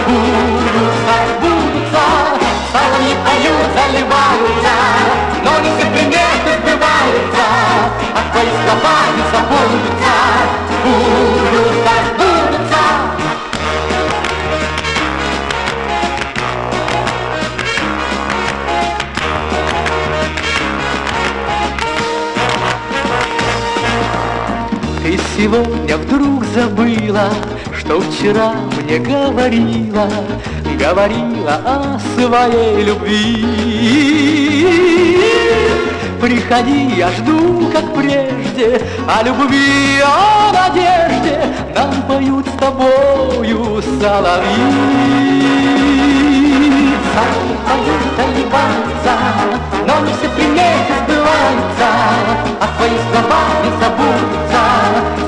сбудутся, сбудутся. Соловьи поют, заливаются, но не все приметы сбываются, а твои слова не забудутся. Ты сегодня вдруг забыла, что вчера мне говорила, говорила о своей любви. Приходи, я жду, как прежде, о любви, о надежде нам поют с тобою соловьи. Соловьи поют, заливаются, но не все приметы сбываются, а твои слова не забудутся,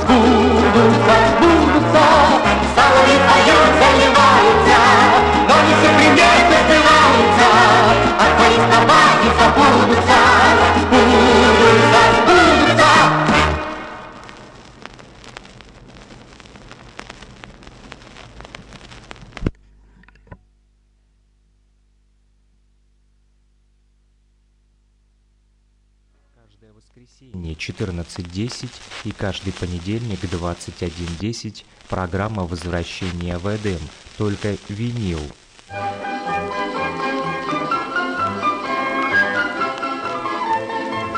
сбудутся, сбудутся. Соловьи поют, заливаются, но не все приметы сбываются, а твои слова не забудутся. четырнадцать десять и каждый понедельник двадцать один десять программа «Возвращение в Эдем», только винил.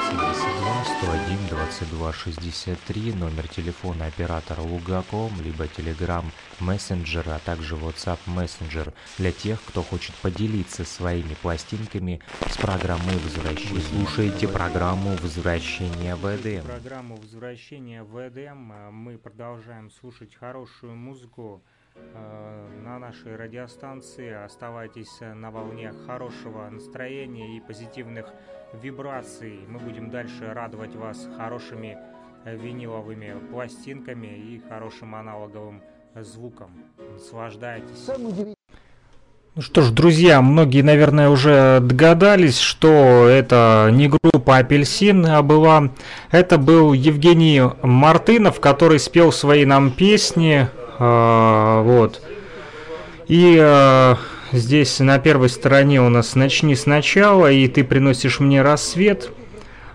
семьдесят два сто один двадцать два шестьдесят три, номер телефона оператора Лугаком, либо Telegram мессенджер, а также WhatsApp мессенджер для тех, кто хочет поделиться своими пластинками с программой «Возвращение». Вы слушаете программу «Возвращение в Эдем». Программу «Возвращение в Эдем». Мы продолжаем слушать хорошую музыку на нашей радиостанции. Оставайтесь на волне хорошего настроения и позитивных вибраций. Мы будем дальше радовать вас хорошими виниловыми пластинками и хорошим аналоговым звуком. Наслаждайтесь. Ну что ж, друзья, многие, наверное, уже догадались, что это не группа «Апельсин» была. Это был Евгений Мартынов, который спел свои нам песни. Вот. И э, здесь на первой стороне у нас «Начни сначала», и «Ты приносишь мне рассвет».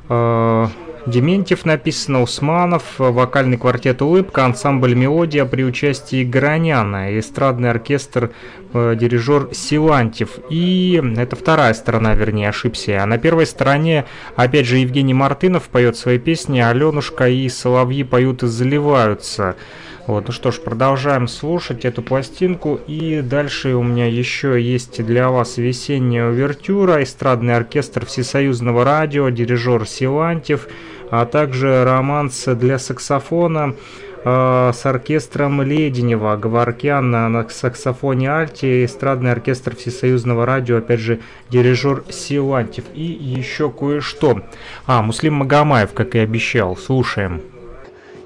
Э, Дементьев написано, Усманов, вокальный квартет «Улыбка», ансамбль «Мелодия» при участии Граняна, эстрадный оркестр, э, дирижер Силантьев. И это вторая сторона, вернее, ошибся. А на первой стороне, опять же, Евгений Мартынов поет свои песни, «Аленушка» и «Соловьи поют и заливаются». Вот, ну что ж, продолжаем слушать эту пластинку, и дальше у меня еще есть для вас «Весенняя увертюра», эстрадный оркестр Всесоюзного радио, дирижер Силантьев, а также романс для саксофона э, с оркестром Леденева, Говоркян на саксофоне альте, эстрадный оркестр Всесоюзного радио, опять же, дирижер Силантьев. И еще кое-что. А, Муслим Магомаев, как и обещал, слушаем.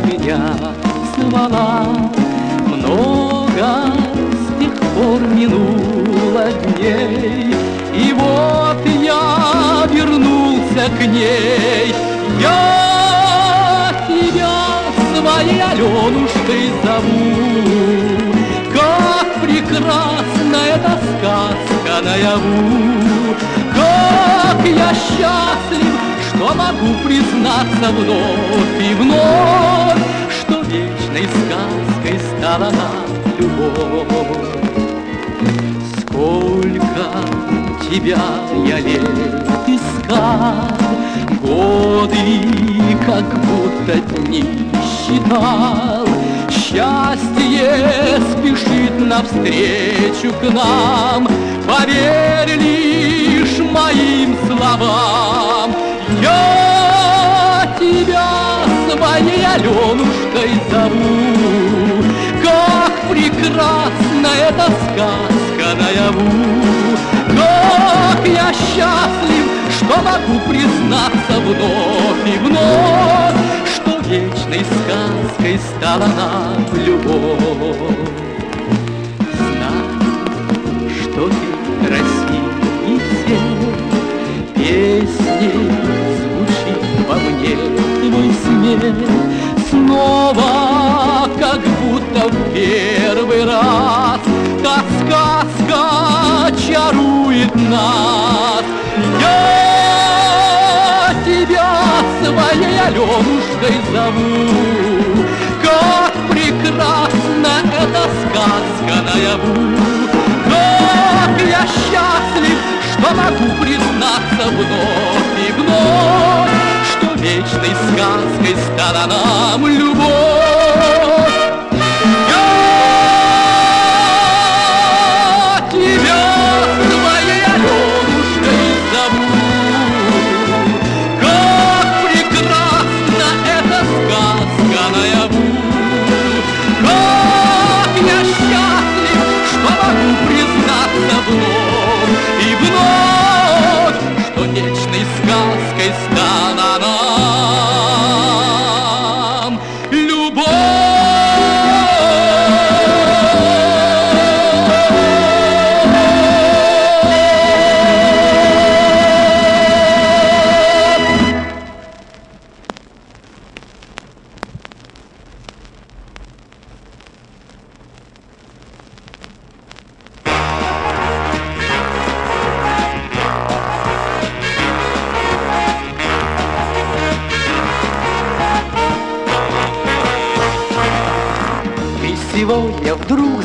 меня звала. Много с тех пор минуло дней, и вот я вернулся к ней. Я тебя своей Аленушкой зову, как прекрасная эта сказка наяву, как я счастлив, что могу признаться вновь и вновь, что вечной сказкой стала нам любовь. Сколько тебя я лет искал, годы как будто дни считал, счастье спешит навстречу к нам, поверь лишь моим словам. Я тебя своей Аленушкой зову, как прекрасна эта сказка наяву, как я счастлив, что могу признаться вновь и вновь, что вечной сказкой стала нам любовь. Знаю, что ты России всей песней во мне твой смех, снова как будто в первый раз та сказка чарует нас. Я тебя своей Аленушкой зову, как прекрасна эта сказка наяву, как я счастлив, что могу признаться вновь и вновь, вечной сказкой стала нам любовь. Я тебя своей Аленушкой зову, как прекрасна эта сказка наяву, как я счастлив, что могу признаться вновь и вновь, что вечной сказкой стала нам.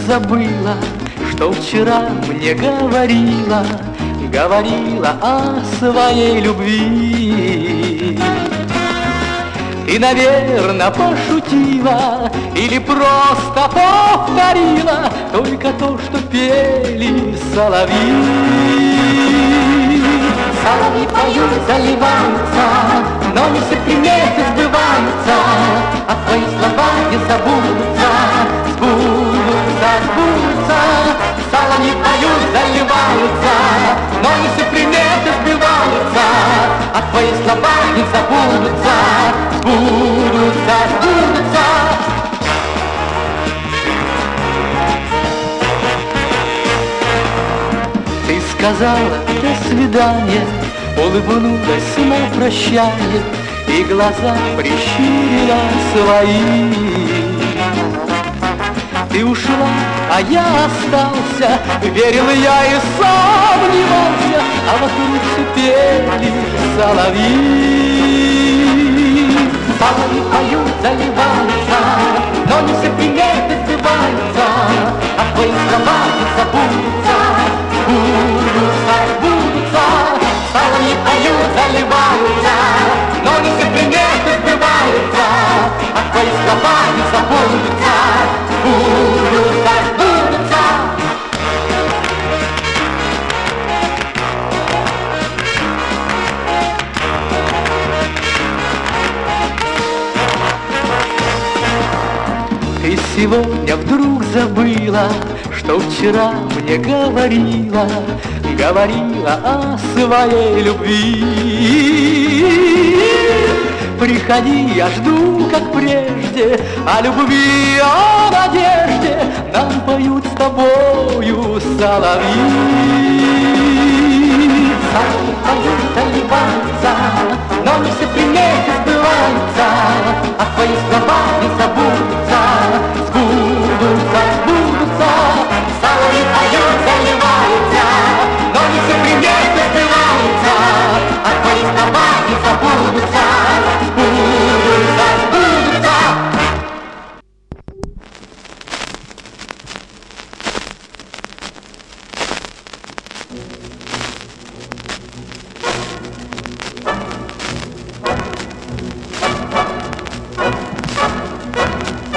Забыла, что вчера мне говорила, говорила о своей любви. Ты, наверное, пошутила или просто повторила только то, что пели соловьи. Соловьи поют, заливаются, но не все приметы сбываются, а твои слова не забудутся, сбудутся. Сбудутся, соловьи поют, заливаются, но не все приметы сбиваются, а твои слова не забудутся, сбудутся, сбудутся. Ты сказала «до свидания», улыбнулась на прощание и глаза прищурила свои. Ты ушла, а я остался, верил я и сомневался, а вокруг все пели соловьи. Соловьи поют, заливаются, но не все приметы сбываются, а твои слова не забудутся, сбудутся, сбудутся. Соловьи поют, заливаются, но не все приметы сбываются, а твои слова не забудутся. И сегодня вдруг забыла, что вчера мне говорила, говорила о своей любви. приходи, я жду, как прежде, о любви, о надежде нам поют с тобою соловьи. Поют они вальса, но не все приметы сбываются, а твои слова не забудутся, сбудутся, сбудутся. Соловьи поют, заливаются, но не все приметы сбываются, а твои слова не забудутся, сбудутся, сбудутся. Thank you.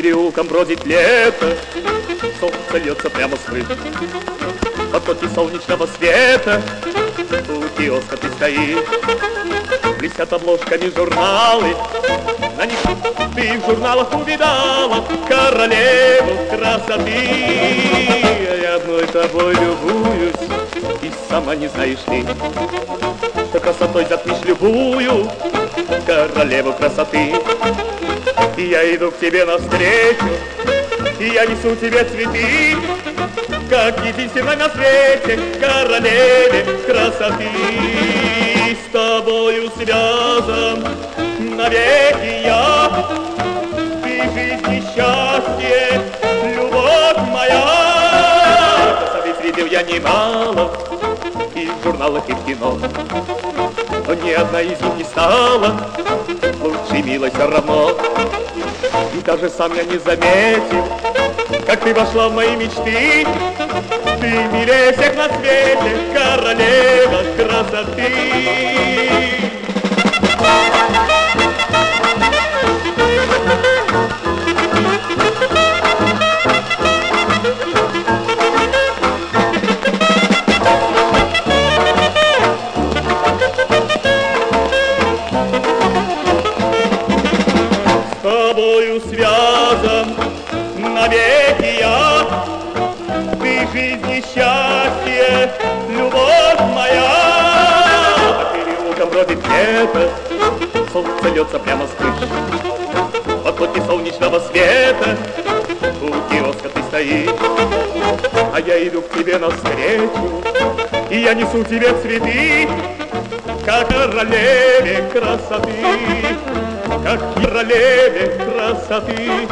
переулком бродит лето, солнце льется прямо с крыш. Потоки солнечного света, у киоска ты стоишь. Блестят обложками журналы, на них ты в журналах увидала королеву красоты. Я одной тобой любуюсь, и сама не знаешь ты, что красотой затмишь любую королеву красоты. И я иду к тебе навстречу, и я несу тебе цветы, как единственной на свете королеве красоты. С тобою связан навеки я, ты жизнь и счастье, любовь моя. Красавиц видел я немало, и в журналах, и в кино, но ни одна из них не стала лучше милой все равно. И даже сам я не заметил, как ты вошла в мои мечты. Ты милее всех на свете, королева красоты. Лето, солнце льется прямо с крыши, в потоке солнечного света, у киоска ты стоишь. А я иду к тебе навстречу, и я несу тебе цветы, как королеве красоты, как королеве красоты,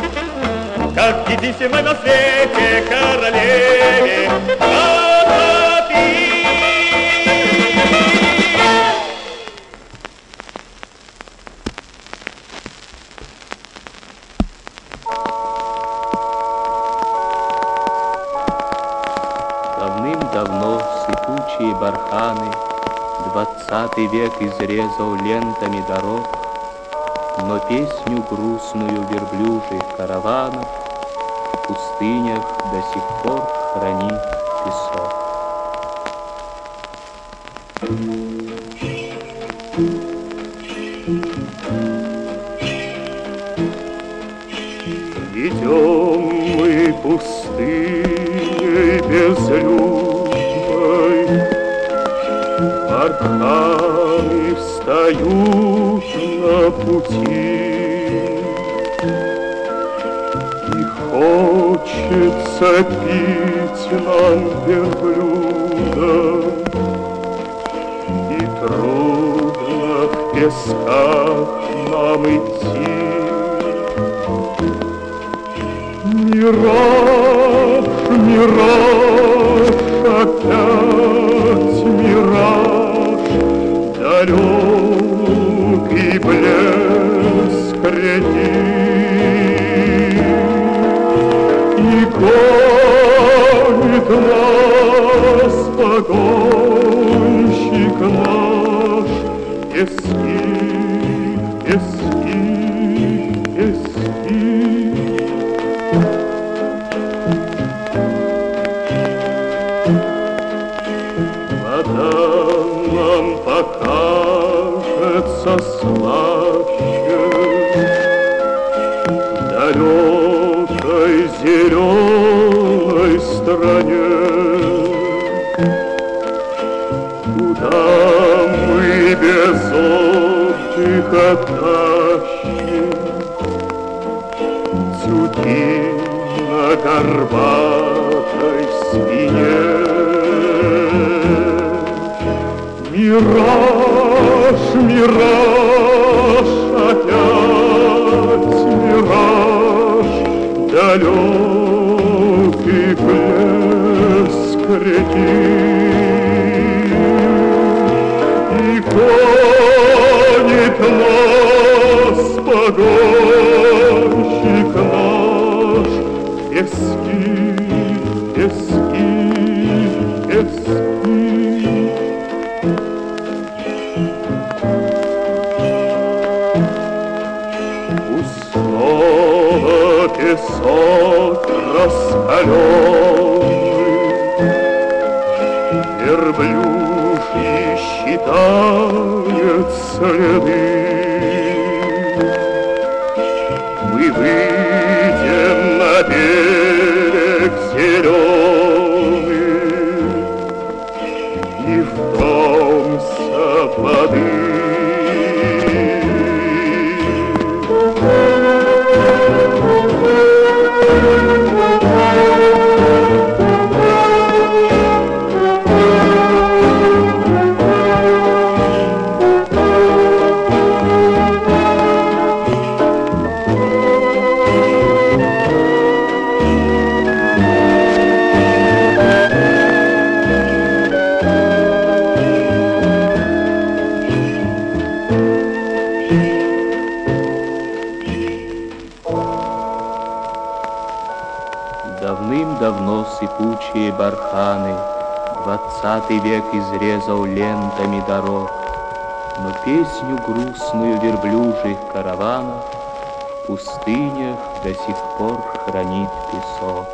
как единственной на свете королеве красоты. Барханы двадцатый век изрезал лентами дорог, но песню грустную верблюжьих караванов в пустынях до сих пор хранит песок. Идем мы пустыней безлюдной, арканы встают на пути, и хочется пить нам верблюда, и трудно в песках нам идти. Мира, мира, опять мира. Далёкий блеск реки и гонит нас погонщик наш. Пески, пески, пески. Кажется слаще в далекой зеленой стране, куда мы без отдыха тащим тюки на горбатой спине. Мира, мираж, опять мираж, далекий блеск реки, и гонит нас погонщик наш. Пески, пески, пески. Пески, текучие барханы двадцатый век изрезал лентами дорог, но песню грустную верблюжьих караванов в пустынях до сих пор хранит песок.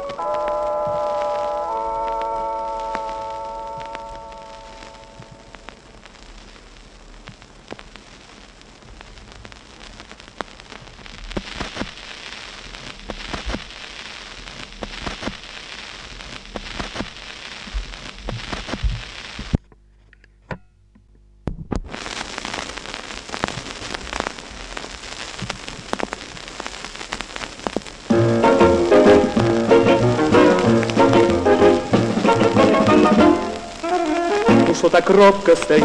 Так робко стоишь,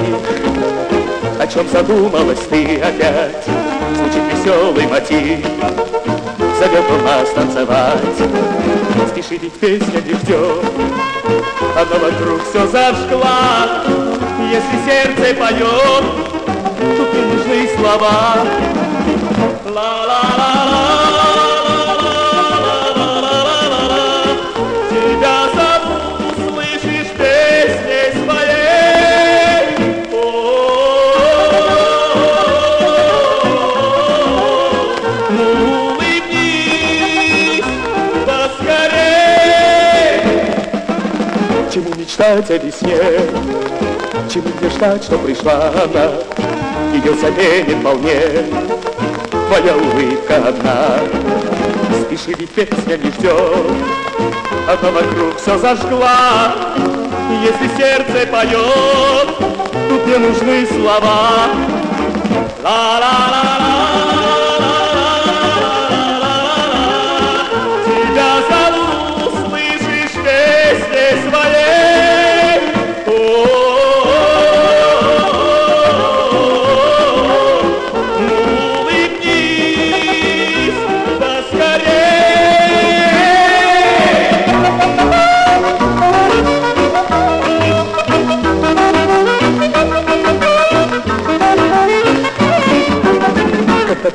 о чем задумалась ты опять? Звучит веселый мотив, зовет нас танцевать. Спешит, ведь песня не ждет, она вокруг все зажгла. Если сердце поет, тут не нужны слова. Ла-ла-ла-ла-ла-ла-ла-ла-ла-ла-ла-ла-ла. Тебя зовут, слышишь, песня своя. Мечтать о весне, чему не ждать, что пришла она, ее заменит волне, твоя улыбка одна. Спеши, ведь песня не ждет, она вокруг все зажгла. Если сердце поет, тут не нужны слова. Ла-ла-ла-ла-ла-ла-ла-ла-ла-ла-ла-ла. Тебя зовут, слышишь, песня своей.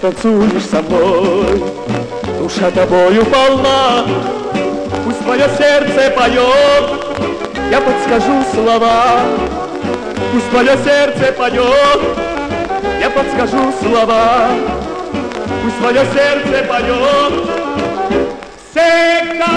Танцуешь со мной, душа тобою полна, пусть твое сердце поет, я подскажу слова. Пусть твое сердце поет, я подскажу слова. Пусть твое сердце поет всегда.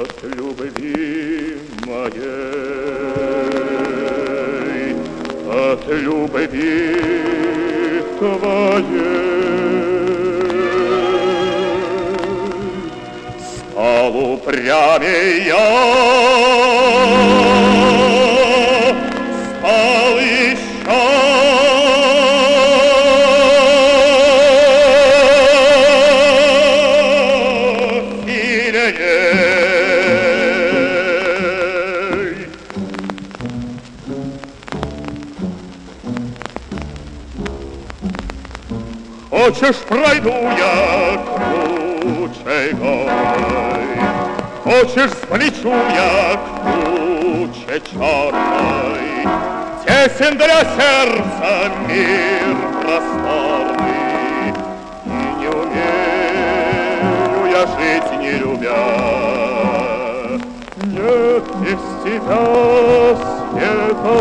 от любви моей, от любви твоей. Стал упрямей я, стал еще. Хочешь, пройду я кручей горой, хочешь, сплечу я круче черной. Тесен для сердца мир просторный, и не умею я жить, не любя. Нет без тебя света,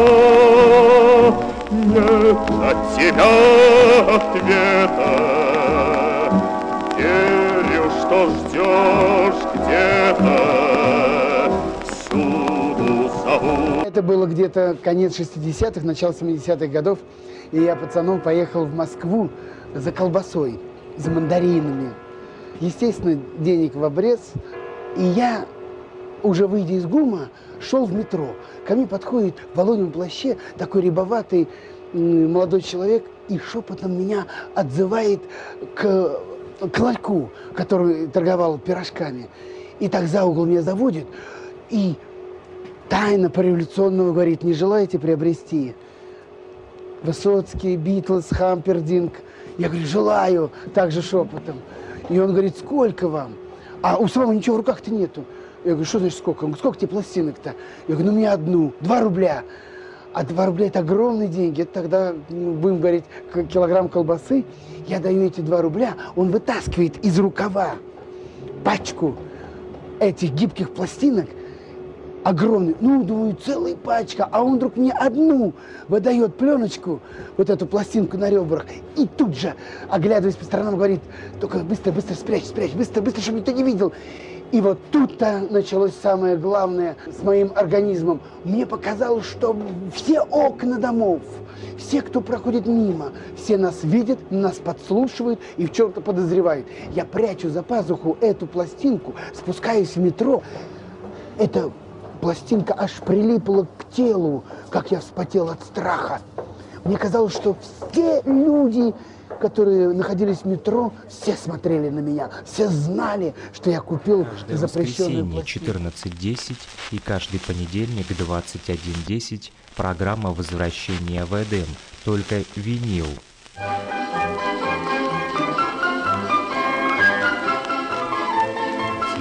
нет от тебя ответа. Верю, что ждешь где-то, всюду зовут. Это было где-то конец шестидесятых, начало семидесятых годов. И я пацаном поехал в Москву за колбасой, за мандаринами. Естественно, денег в обрез. И я, уже выйдя из ГУМа, шел в метро. Ко мне подходит в волоневом плаще такой рябоватый молодой человек и шепотом меня отзывает к, к ларьку, который торговал пирожками. И так за угол меня заводит и тайно по-революционному говорит: не желаете приобрести Высоцкий, Битлз, Хампердинг? Я говорю: желаю, также шепотом. И он говорит: сколько вам? А у самого ничего в руках-то нету. Я говорю: что значит сколько? Он говорит: сколько тебе пластинок-то? Я говорю: ну мне одну, два рубля. А два рубля – это огромные деньги. Это тогда, будем говорить, килограмм колбасы. Я даю эти два рубля, он вытаскивает из рукава пачку этих гибких пластинок, огромный. Ну, думаю, целая пачка. А он вдруг мне одну выдает пленочку, вот эту пластинку на ребрах, и тут же, оглядываясь по сторонам, говорит: только быстро, быстро спрячь, спрячь, быстро, быстро, чтобы никто не видел. И вот тут-то началось самое главное с моим организмом. Мне показалось, что все окна домов, все, кто проходит мимо, все нас видят, нас подслушивают и в чем-то подозревают. Я прячу за пазуху эту пластинку, спускаюсь в метро. Эта пластинка аж прилипла к телу, как я вспотел от страха. Мне казалось, что все люди, которые находились в метро, все смотрели на меня, все знали, что я купил запрещенную пластинку. Каждое воскресенье четырнадцать десять и каждый понедельник двадцать один десять программа возвращения в Эдем, только винил.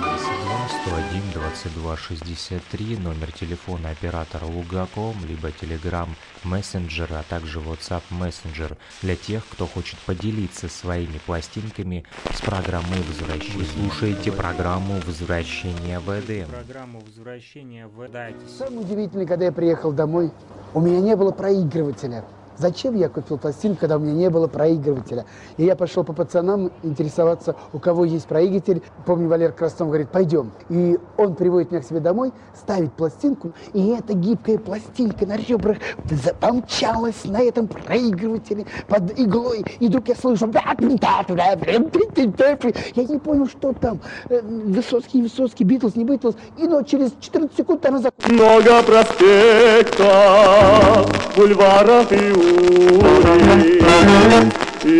семьдесят два сто один двадцать два шестьдесят три, номер телефона оператора Лугаком, либо Telegram мессенджер, а также WhatsApp мессенджер для тех, кто хочет поделиться своими пластинками с программой возвращения. Вы слушаете программу возвращения в Эдем. Программу возвращения в Эдем. Самое удивительное, когда я приехал домой, у меня не было проигрывателя. Зачем я купил пластинку, когда у меня не было проигрывателя? И я пошел по пацанам интересоваться, у кого есть проигрыватель. Помню, Валера Краснов говорит: пойдем. И он приводит меня к себе домой, ставит пластинку, и эта гибкая пластинка на ребрах запомчалась на этом проигрывателе под иглой. И вдруг я слышу: я не понял, что там. Высоцкий, Высоцкий, Битлз, не Битлз. И но через четырнадцать секунд она закончилась. Много проспектов, бульваров и улиц. И,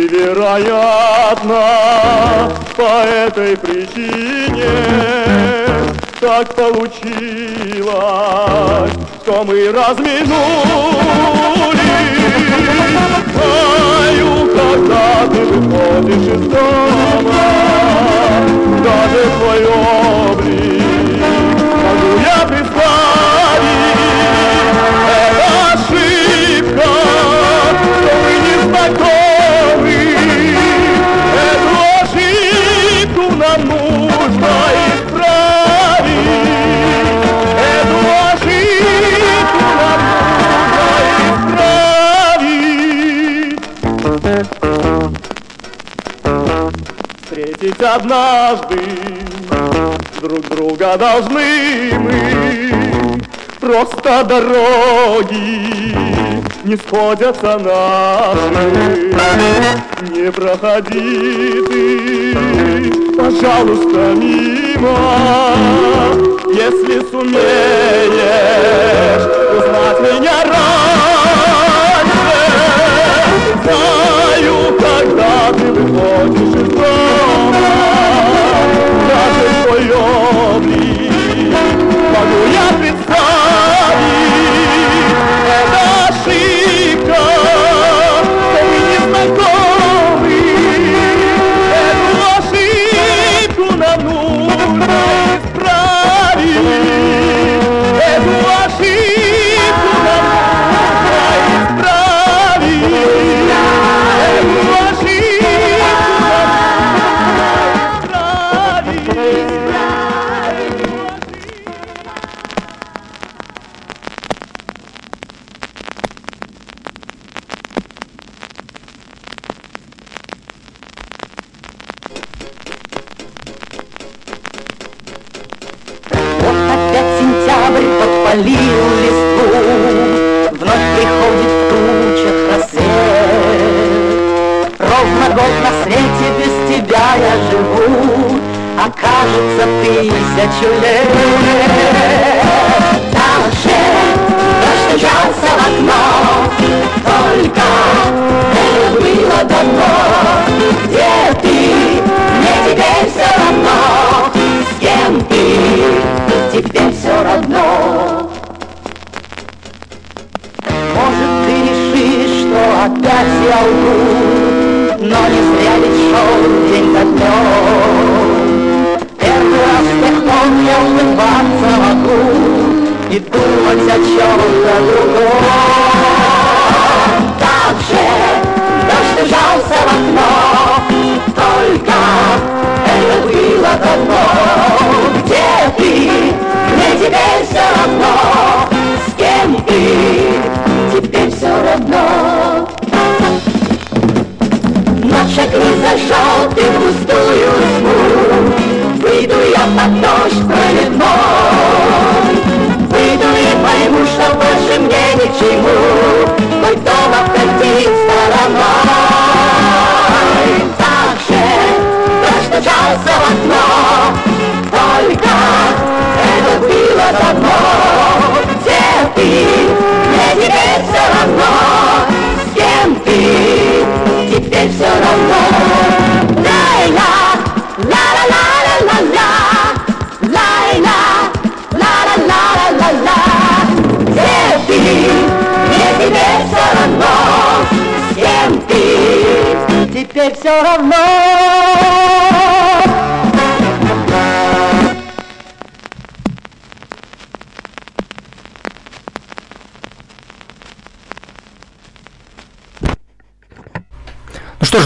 вероятно, по этой причине так получилось, что мы разминулись. Знаю, когда ты выходишь из дома, даже твой облик могу я представить. Это ошибка, готовы, эту ошибку нам нужно исправить, эту ошибку нам нужно исправить. Встретить однажды друг друга должны мы, просто дороги не сходятся наши. Не проходи ты, пожалуйста, мимо, если сумеешь узнать меня раньше. Знаю, когда ты выходишь из дома, даже твой облик могу я представить. Это ошибка, что мы не знакомы. Эту ошибку нам нужно исправить. Эту ошибку нам нужно исправить. Эту ошибку нам нужно исправить.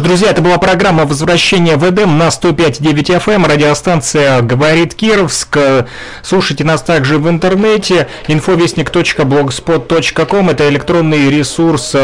Друзья, это была программа «Возвращение в Эдем» на сто пять и девять эф эм, радиостанция «Говорит Кировск». Слушайте нас также в интернете, инфовестник точка блогспот точка ком. Это электронный ресурс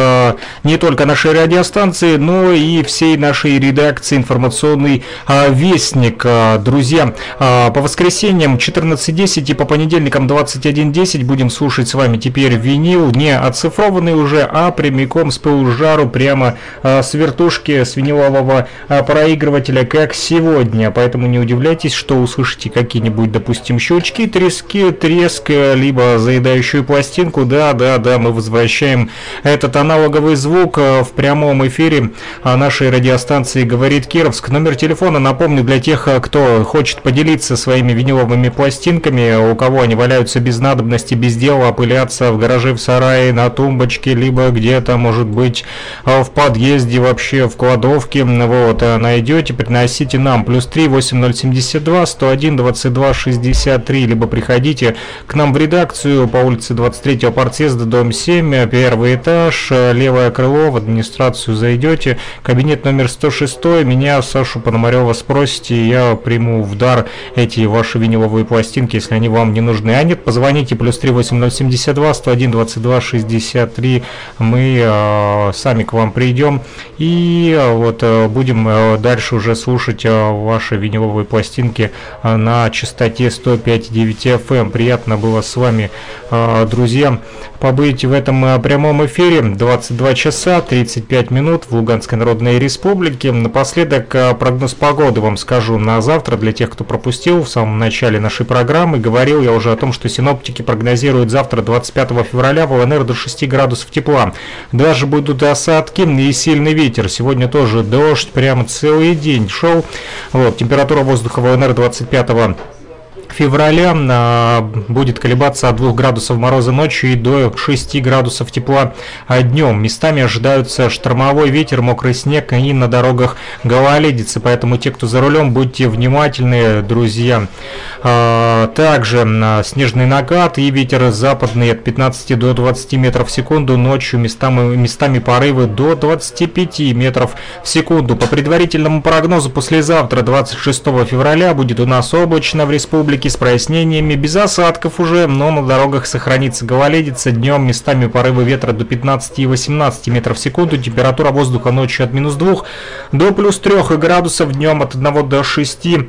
не только нашей радиостанции, но и всей нашей редакции «Информационный вестник». Друзья, по воскресеньям четырнадцать десять и по понедельникам двадцать один десять будем слушать с вами теперь винил, не оцифрованный уже, а прямиком с пылу с жару, прямо с вертушки, с винилового проигрывателя, как сегодня. Поэтому не удивляйтесь, что услышите какие-нибудь, допустим, щелчки, трески, треск, либо заедающую пластинку. Да, да, да, мы возвращаем этот аналоговый звук в прямом эфире нашей радиостанции «Говорит Кировск». Номер телефона, напомню, для тех, кто хочет поделиться своими виниловыми пластинками, у кого они валяются без надобности, без дела, пылятся в гараже, в сарае, на тумбочке, либо где-то, может быть, в подъезде, вообще в кладовке. Вот, найдете, приносите нам. Плюс три восемь ноль семь два сто один двадцать два шестьдесят три. Либо приходите к нам в редакцию по улице двадцать третьего партсъезда, дом семь, первый этаж, левое крыло. В администрацию зайдете, кабинет номер сто шесть. Меня, Сашу Пономарёва, спросите, я приму в дар эти ваши виниловые пластинки, если они вам не нужны. А нет, позвоните. Плюс три восемь ноль семь два сто один двадцать два шестьдесят три. Мы э, сами к вам придем и И вот будем дальше уже слушать ваши виниловые пластинки на частоте сто пять и девять эф эм. Приятно было с вами, друзья, побыть в этом прямом эфире. Двадцать два часа тридцать пять минут в Луганской Народной Республике. Напоследок прогноз погоды вам скажу на завтра, для тех, кто пропустил. В самом начале нашей программы говорил я уже о том, что синоптики прогнозируют завтра, двадцать пятого февраля, в ЛНР до шести градусов тепла. Даже будут осадки и сильный ветер. Сегодня тоже дождь, прямо целый день шел. Вот, температура воздуха в ЛНР двадцать пятого февраля а, будет колебаться от двух градусов мороза ночью и до шести градусов тепла днем. Местами ожидаются штормовой ветер, мокрый снег и на дорогах гололедица. Поэтому те, кто за рулем, будьте внимательны, друзья. А, также а, снежный накат и ветер западный от пятнадцати до двадцати метров в секунду. Ночью местами, местами порывы до двадцати пяти метров в секунду. По предварительному прогнозу, послезавтра, двадцать шестого февраля, будет у нас облачно в республике, с прояснениями, без осадков уже, но на дорогах сохранится гололедица. Днем местами порывы ветра до пятнадцати и восемнадцати метров в секунду. Температура воздуха ночью от минус двух до плюс трёх градусов, днем от одного до шести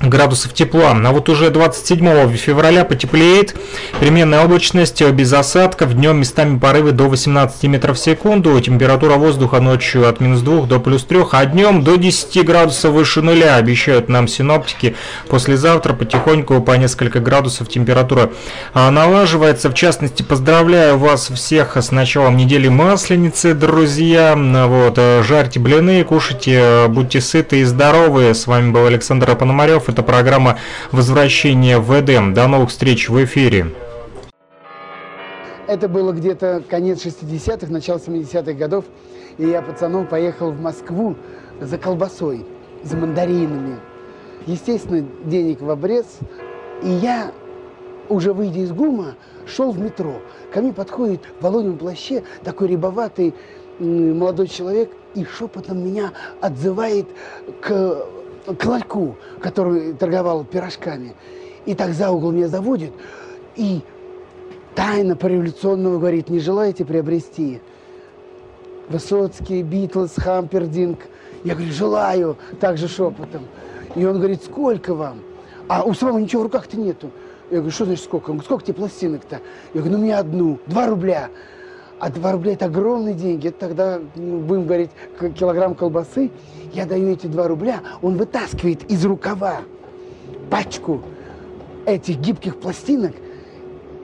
градусов тепла. А вот уже двадцать седьмого февраля потеплеет. Переменная облачность, без осадков. Днем местами порывы до восемнадцати метров в секунду. Температура воздуха ночью от минус двух до плюс трёх, а днем до десяти градусов выше нуля, обещают нам синоптики. Послезавтра потихоньку по несколько градусов температура налаживается. В частности, поздравляю вас всех с началом недели Масленицы, друзья. Вот, жарьте блины, кушайте, будьте сыты и здоровы. С вами был Александр Пономарёв. Это программа «Возвращение в Эдем». До новых встреч в эфире. Это было где-то конец шестидесятых, начало семидесятых годов. И я пацаном поехал в Москву за колбасой, за мандаринами. Естественно, денег в обрез. И я, уже выйдя из ГУМа, шел в метро. Ко мне подходит в волоном плаще такой рябоватый молодой человек и шепотом меня отзывает к... к ларьку, который торговал пирожками. И так за угол меня заводит и тайно по-революционному говорит: не желаете приобрести? Высоцкий, Битлз, Хампердинг. Я говорю: желаю, также шепотом. И он говорит: сколько вам? А у самого ничего в руках-то нету. Я говорю: что значит сколько? Он говорит: сколько тебе пластинок-то? Я говорю: ну мне одну, два рубля. А два рубля – это огромные деньги. Это тогда, будем говорить, килограмм колбасы. Я даю эти два рубля, он вытаскивает из рукава пачку этих гибких пластинок,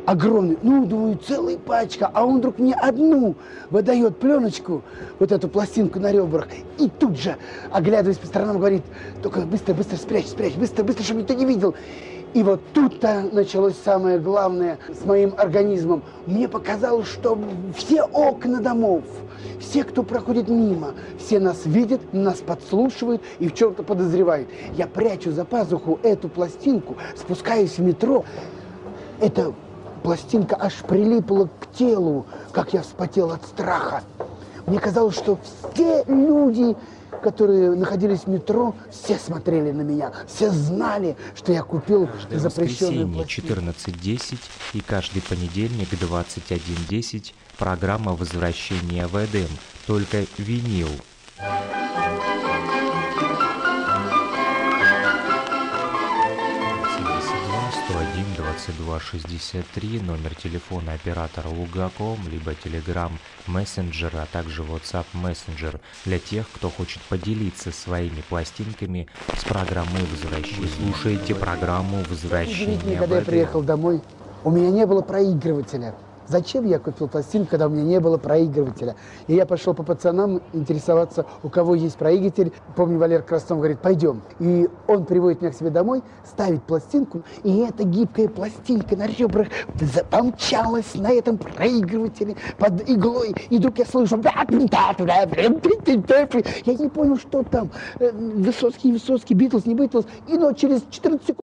огромный. Ну, думаю, целая пачка. А он вдруг мне одну выдает пленочку, вот эту пластинку на ребрах. И тут же, оглядываясь по сторонам, говорит: только быстро, быстро спрячь, спрячь, быстро, быстро, чтобы никто не видел. И вот тут-то началось самое главное с моим организмом. Мне показалось, что все окна домов, все, кто проходит мимо, все нас видят, нас подслушивают и в чем-то подозревают. Я прячу за пазуху эту пластинку, спускаюсь в метро. Эта пластинка аж прилипла к телу, как я вспотел от страха. Мне казалось, что все люди, которые находились в метро, все смотрели на меня, все знали, что я купил каждое запрещенную пластинку. четырнадцать десять и каждый понедельник двадцать один десять программа «Возвращение в Эдем». Только винил. семьдесят два сто один двадцать два шестьдесят три, номер телефона оператора Лугаком, либо Telegram мессенджер, а также WhatsApp мессенджер для тех, кто хочет поделиться своими пластинками с программой «Возвращение». Вы слушаете программу «Возвращение». Когда я приехал домой, у меня не было проигрывателя. Зачем я купил пластинку, когда у меня не было проигрывателя? И я пошел по пацанам интересоваться, у кого есть проигрыватель. Помню, Валера Краснов говорит: пойдем. И он приводит меня к себе домой, ставит пластинку, и эта гибкая пластинка на ребрах запомчалась на этом проигрывателе под иглой. И вдруг я слышу... Я не понял, что там. Высоцкий, Высоцкий, Битлз, не Битлз. И но через четырнадцать секунд...